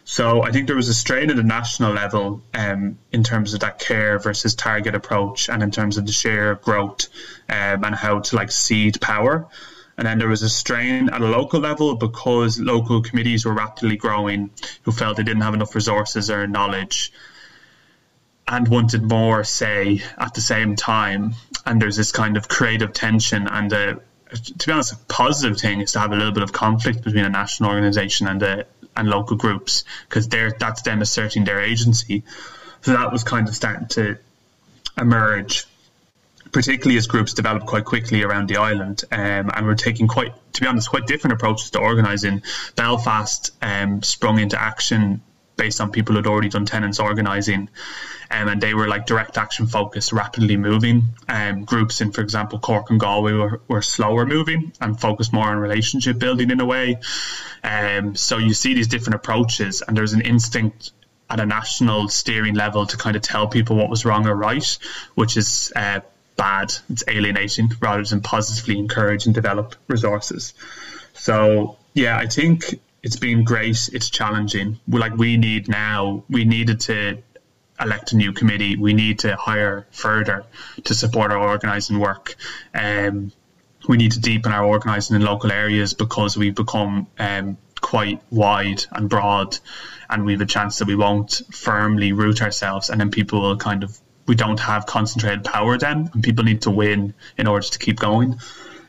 So I think there was a strain at a national level um, in terms of that care versus target approach, and in terms of the share of growth um, and how to like seed power. And then there was a strain at a local level because local committees were rapidly growing who felt they didn't have enough resources or knowledge and wanted more say at the same time. And there's this kind of creative tension, and a, to be honest, a positive thing is to have a little bit of conflict between a national organisation and a, and local groups, because they're that's them asserting their agency. So that was kind of starting to emerge, particularly as groups developed quite quickly around the island, um, and we're taking quite, to be honest, quite different approaches to organising. Belfast um, sprung into action based on people who'd already done tenants organising, um, and they were like direct action focused, rapidly moving. Um, groups in, for example, Cork and Galway were, were slower moving and focused more on relationship building in a way. Um, so you see these different approaches, and there's an instinct at a national steering level to kind of tell people what was wrong or right, which is uh, bad. It's alienating rather than positively encourage and develop resources. So yeah, I think it's been great. It's challenging. We're like, we need now, we needed to elect a new committee. We need to hire further to support our organising work. Um, we need to deepen our organising in local areas because we've become um, quite wide and broad, and we have a chance that we won't firmly root ourselves, and then people will kind of, we don't have concentrated power then, and people need to win in order to keep going.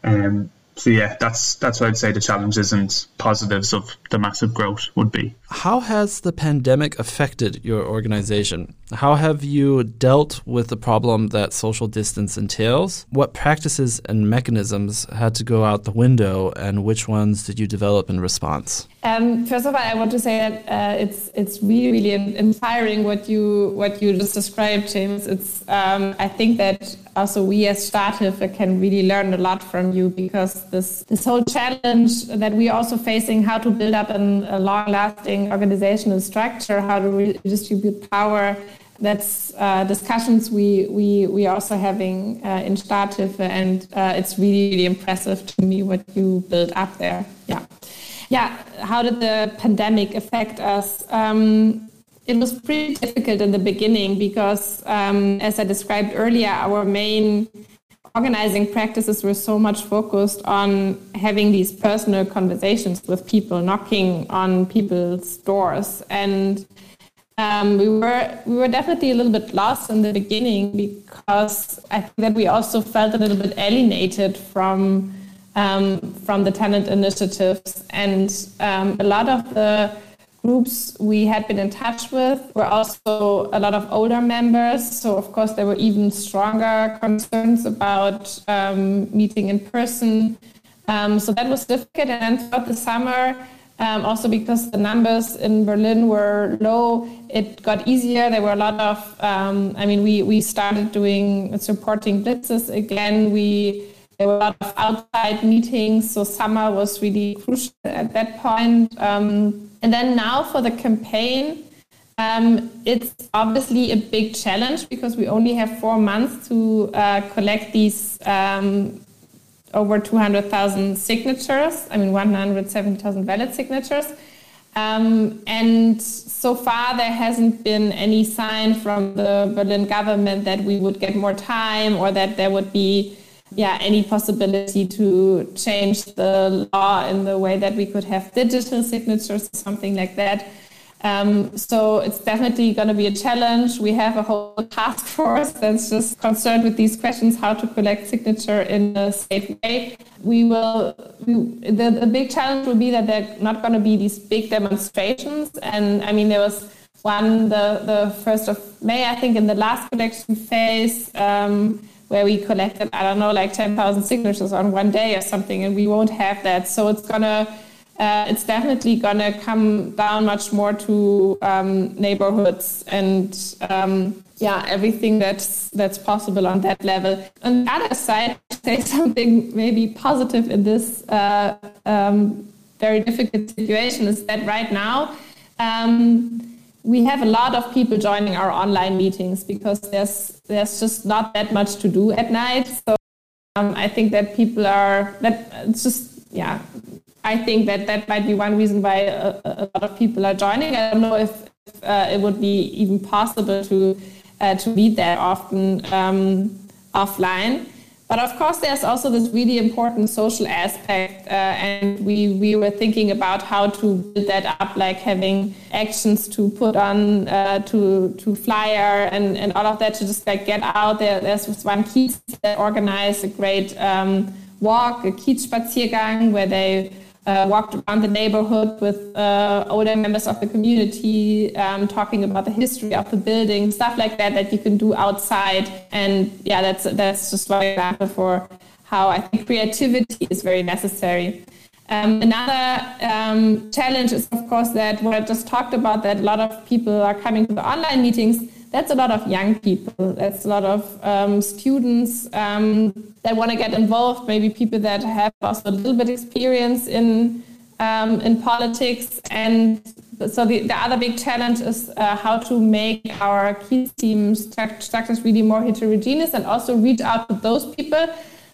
Um, so yeah, that's that's what I'd say the challenges and positives of the massive growth would be. How has the pandemic affected your organization? How have you dealt with the problem that social distance entails? What practices and mechanisms had to go out the window, and which ones did you develop in response? Um, first of all, I want to say that uh, it's it's really, really inspiring what you what you just described, James. It's um, I think that also we as Starthilfe can really learn a lot from you, because this this whole challenge that we're also facing, how to build up an, a long-lasting organizational structure, how to redistribute power, that's uh, discussions we we we also having uh, in Starthilfe, and uh, it's really, really impressive to me what you built up there. Yeah. Yeah, how did the pandemic affect us? Um, it was pretty difficult in the beginning because, um, as I described earlier, our main organizing practices were so much focused on having these personal conversations with people, knocking on people's doors. And um, we were we were definitely a little bit lost in the beginning, because I think that we also felt a little bit alienated from Um, from the tenant initiatives, and um, a lot of the groups we had been in touch with were also a lot of older members, so of course there were even stronger concerns about um, meeting in person, um, so that was difficult. And then throughout the summer, um, also because the numbers in Berlin were low, it got easier. There were a lot of um, I mean we, we started doing supporting blitzes again. we There were a lot of outside meetings, so summer was really crucial at that point. Um, and then now for the campaign, um, it's obviously a big challenge because we only have four months to uh, collect these um, over two hundred thousand signatures. I mean, one hundred seventy thousand valid signatures. Um, and so far there hasn't been any sign from the Berlin government that we would get more time or that there would be Yeah, any possibility to change the law in the way that we could have digital signatures or something like that. Um, so it's definitely going to be a challenge. We have a whole task force that's just concerned with these questions, how to collect signature in a safe way. We will. We, the, the big challenge will be that there are not going to be these big demonstrations. And I mean, there was one the the first of May, I think, in the last collection phase. Um, where we collected, I don't know, like ten thousand signatures on one day or something, and we won't have that. So it's gonna, uh, it's definitely gonna come down much more to um, neighborhoods and um, yeah, everything that's that's possible on that level. On the other side, I'd say something maybe positive in this uh, um, very difficult situation is that right now, um, we have a lot of people joining our online meetings because there's there's just not that much to do at night. So um, I think that people are that it's just yeah. I think that that might be one reason why a, a lot of people are joining. I don't know if, if uh, it would be even possible to uh, to meet that often um, offline. But of course, there's also this really important social aspect, uh, and we, we were thinking about how to build that up, like having actions to put on, uh, to to flyer and, and all of that to just like get out there. There's this one Kiez that organized a great um, walk, a Kiezspaziergang, where they uh, walked around the neighborhood with uh, older members of the community, um, talking about the history of the building, stuff like that that you can do outside. And yeah, that's that's just one example for how I think creativity is very necessary. Um, another um, challenge is, of course, that what I just talked about, that a lot of people are coming to the online meetings. That's a lot of young people. That's a lot of um, students um, that want to get involved. Maybe people that have also a little bit experience in um, in politics. And so the, the other big challenge is uh, how to make our key team structures really more heterogeneous and also reach out to those people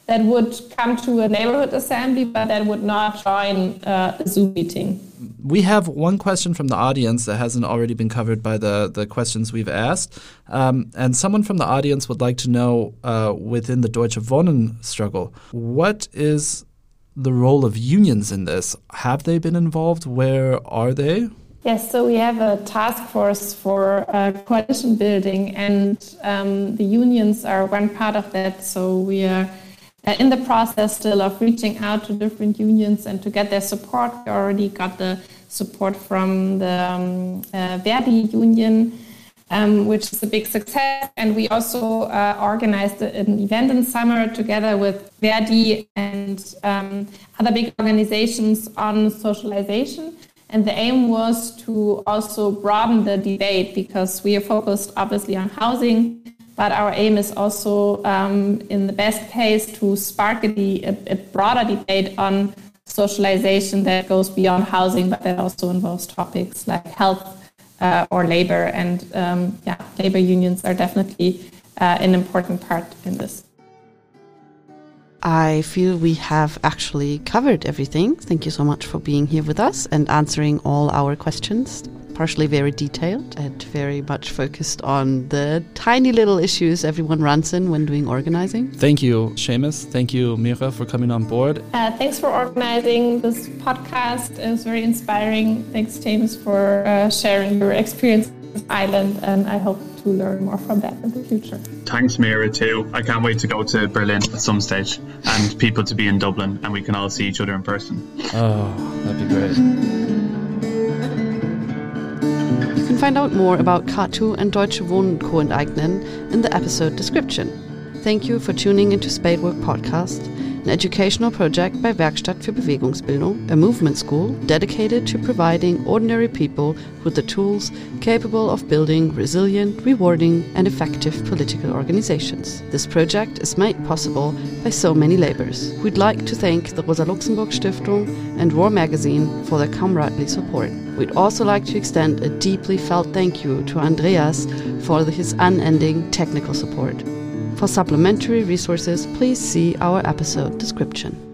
that would come to a neighborhood assembly, but that would not join uh, a Zoom meeting. we have one question from the audience that hasn't already been covered by the, the questions we've asked. Um, and someone from the audience would like to know, uh, within the Deutsche Wohnen struggle, what is the role of unions in this? Have they been involved? Where are they? Yes, so we have a task force for uh, coalition building, and um, the unions are one part of that. So we are uh, in the process still of reaching out to different unions and to get their support. We already got the support from the um, uh, Verdi union, um, which is a big success. And we also uh, organized an event in summer together with Verdi and um, other big organizations on socialization. And the aim was to also broaden the debate, because we are focused obviously on housing, but our aim is also um, in the best case to spark a, a broader debate on socialization that goes beyond housing, but that also involves topics like health uh, or labor. And um, yeah, labor unions are definitely uh, an important part in this. I feel we have actually covered everything. Thank you so much for being here with us and answering all our questions, partially very detailed and very much focused on the tiny little issues everyone runs in when doing organizing. Thank you, Seamus. Thank you, Mira, for coming on board. Uh, thanks for organizing this podcast. It was very inspiring. Thanks, Seamus, for uh, sharing your experience in this island, and I hope to learn more from that in the future. Thanks, Mira, too. I can't wait to go to Berlin at some stage, and people to be in Dublin, and we can all see each other in person. Oh, that'd be great. You can find out more about C A T U and Deutsche Wohnen Co. enteignen in the episode description. Thank you for tuning into Spadework Podcast, an educational project by Werkstatt für Bewegungsbildung, a movement school dedicated to providing ordinary people with the tools capable of building resilient, rewarding and effective political organizations. This project is made possible by so many labors. We'd like to thank the Rosa Luxemburg Stiftung and War Magazine for their comradely support. We'd also like to extend a deeply felt thank you to Andreas for his unending technical support. For supplementary resources, please see our episode description.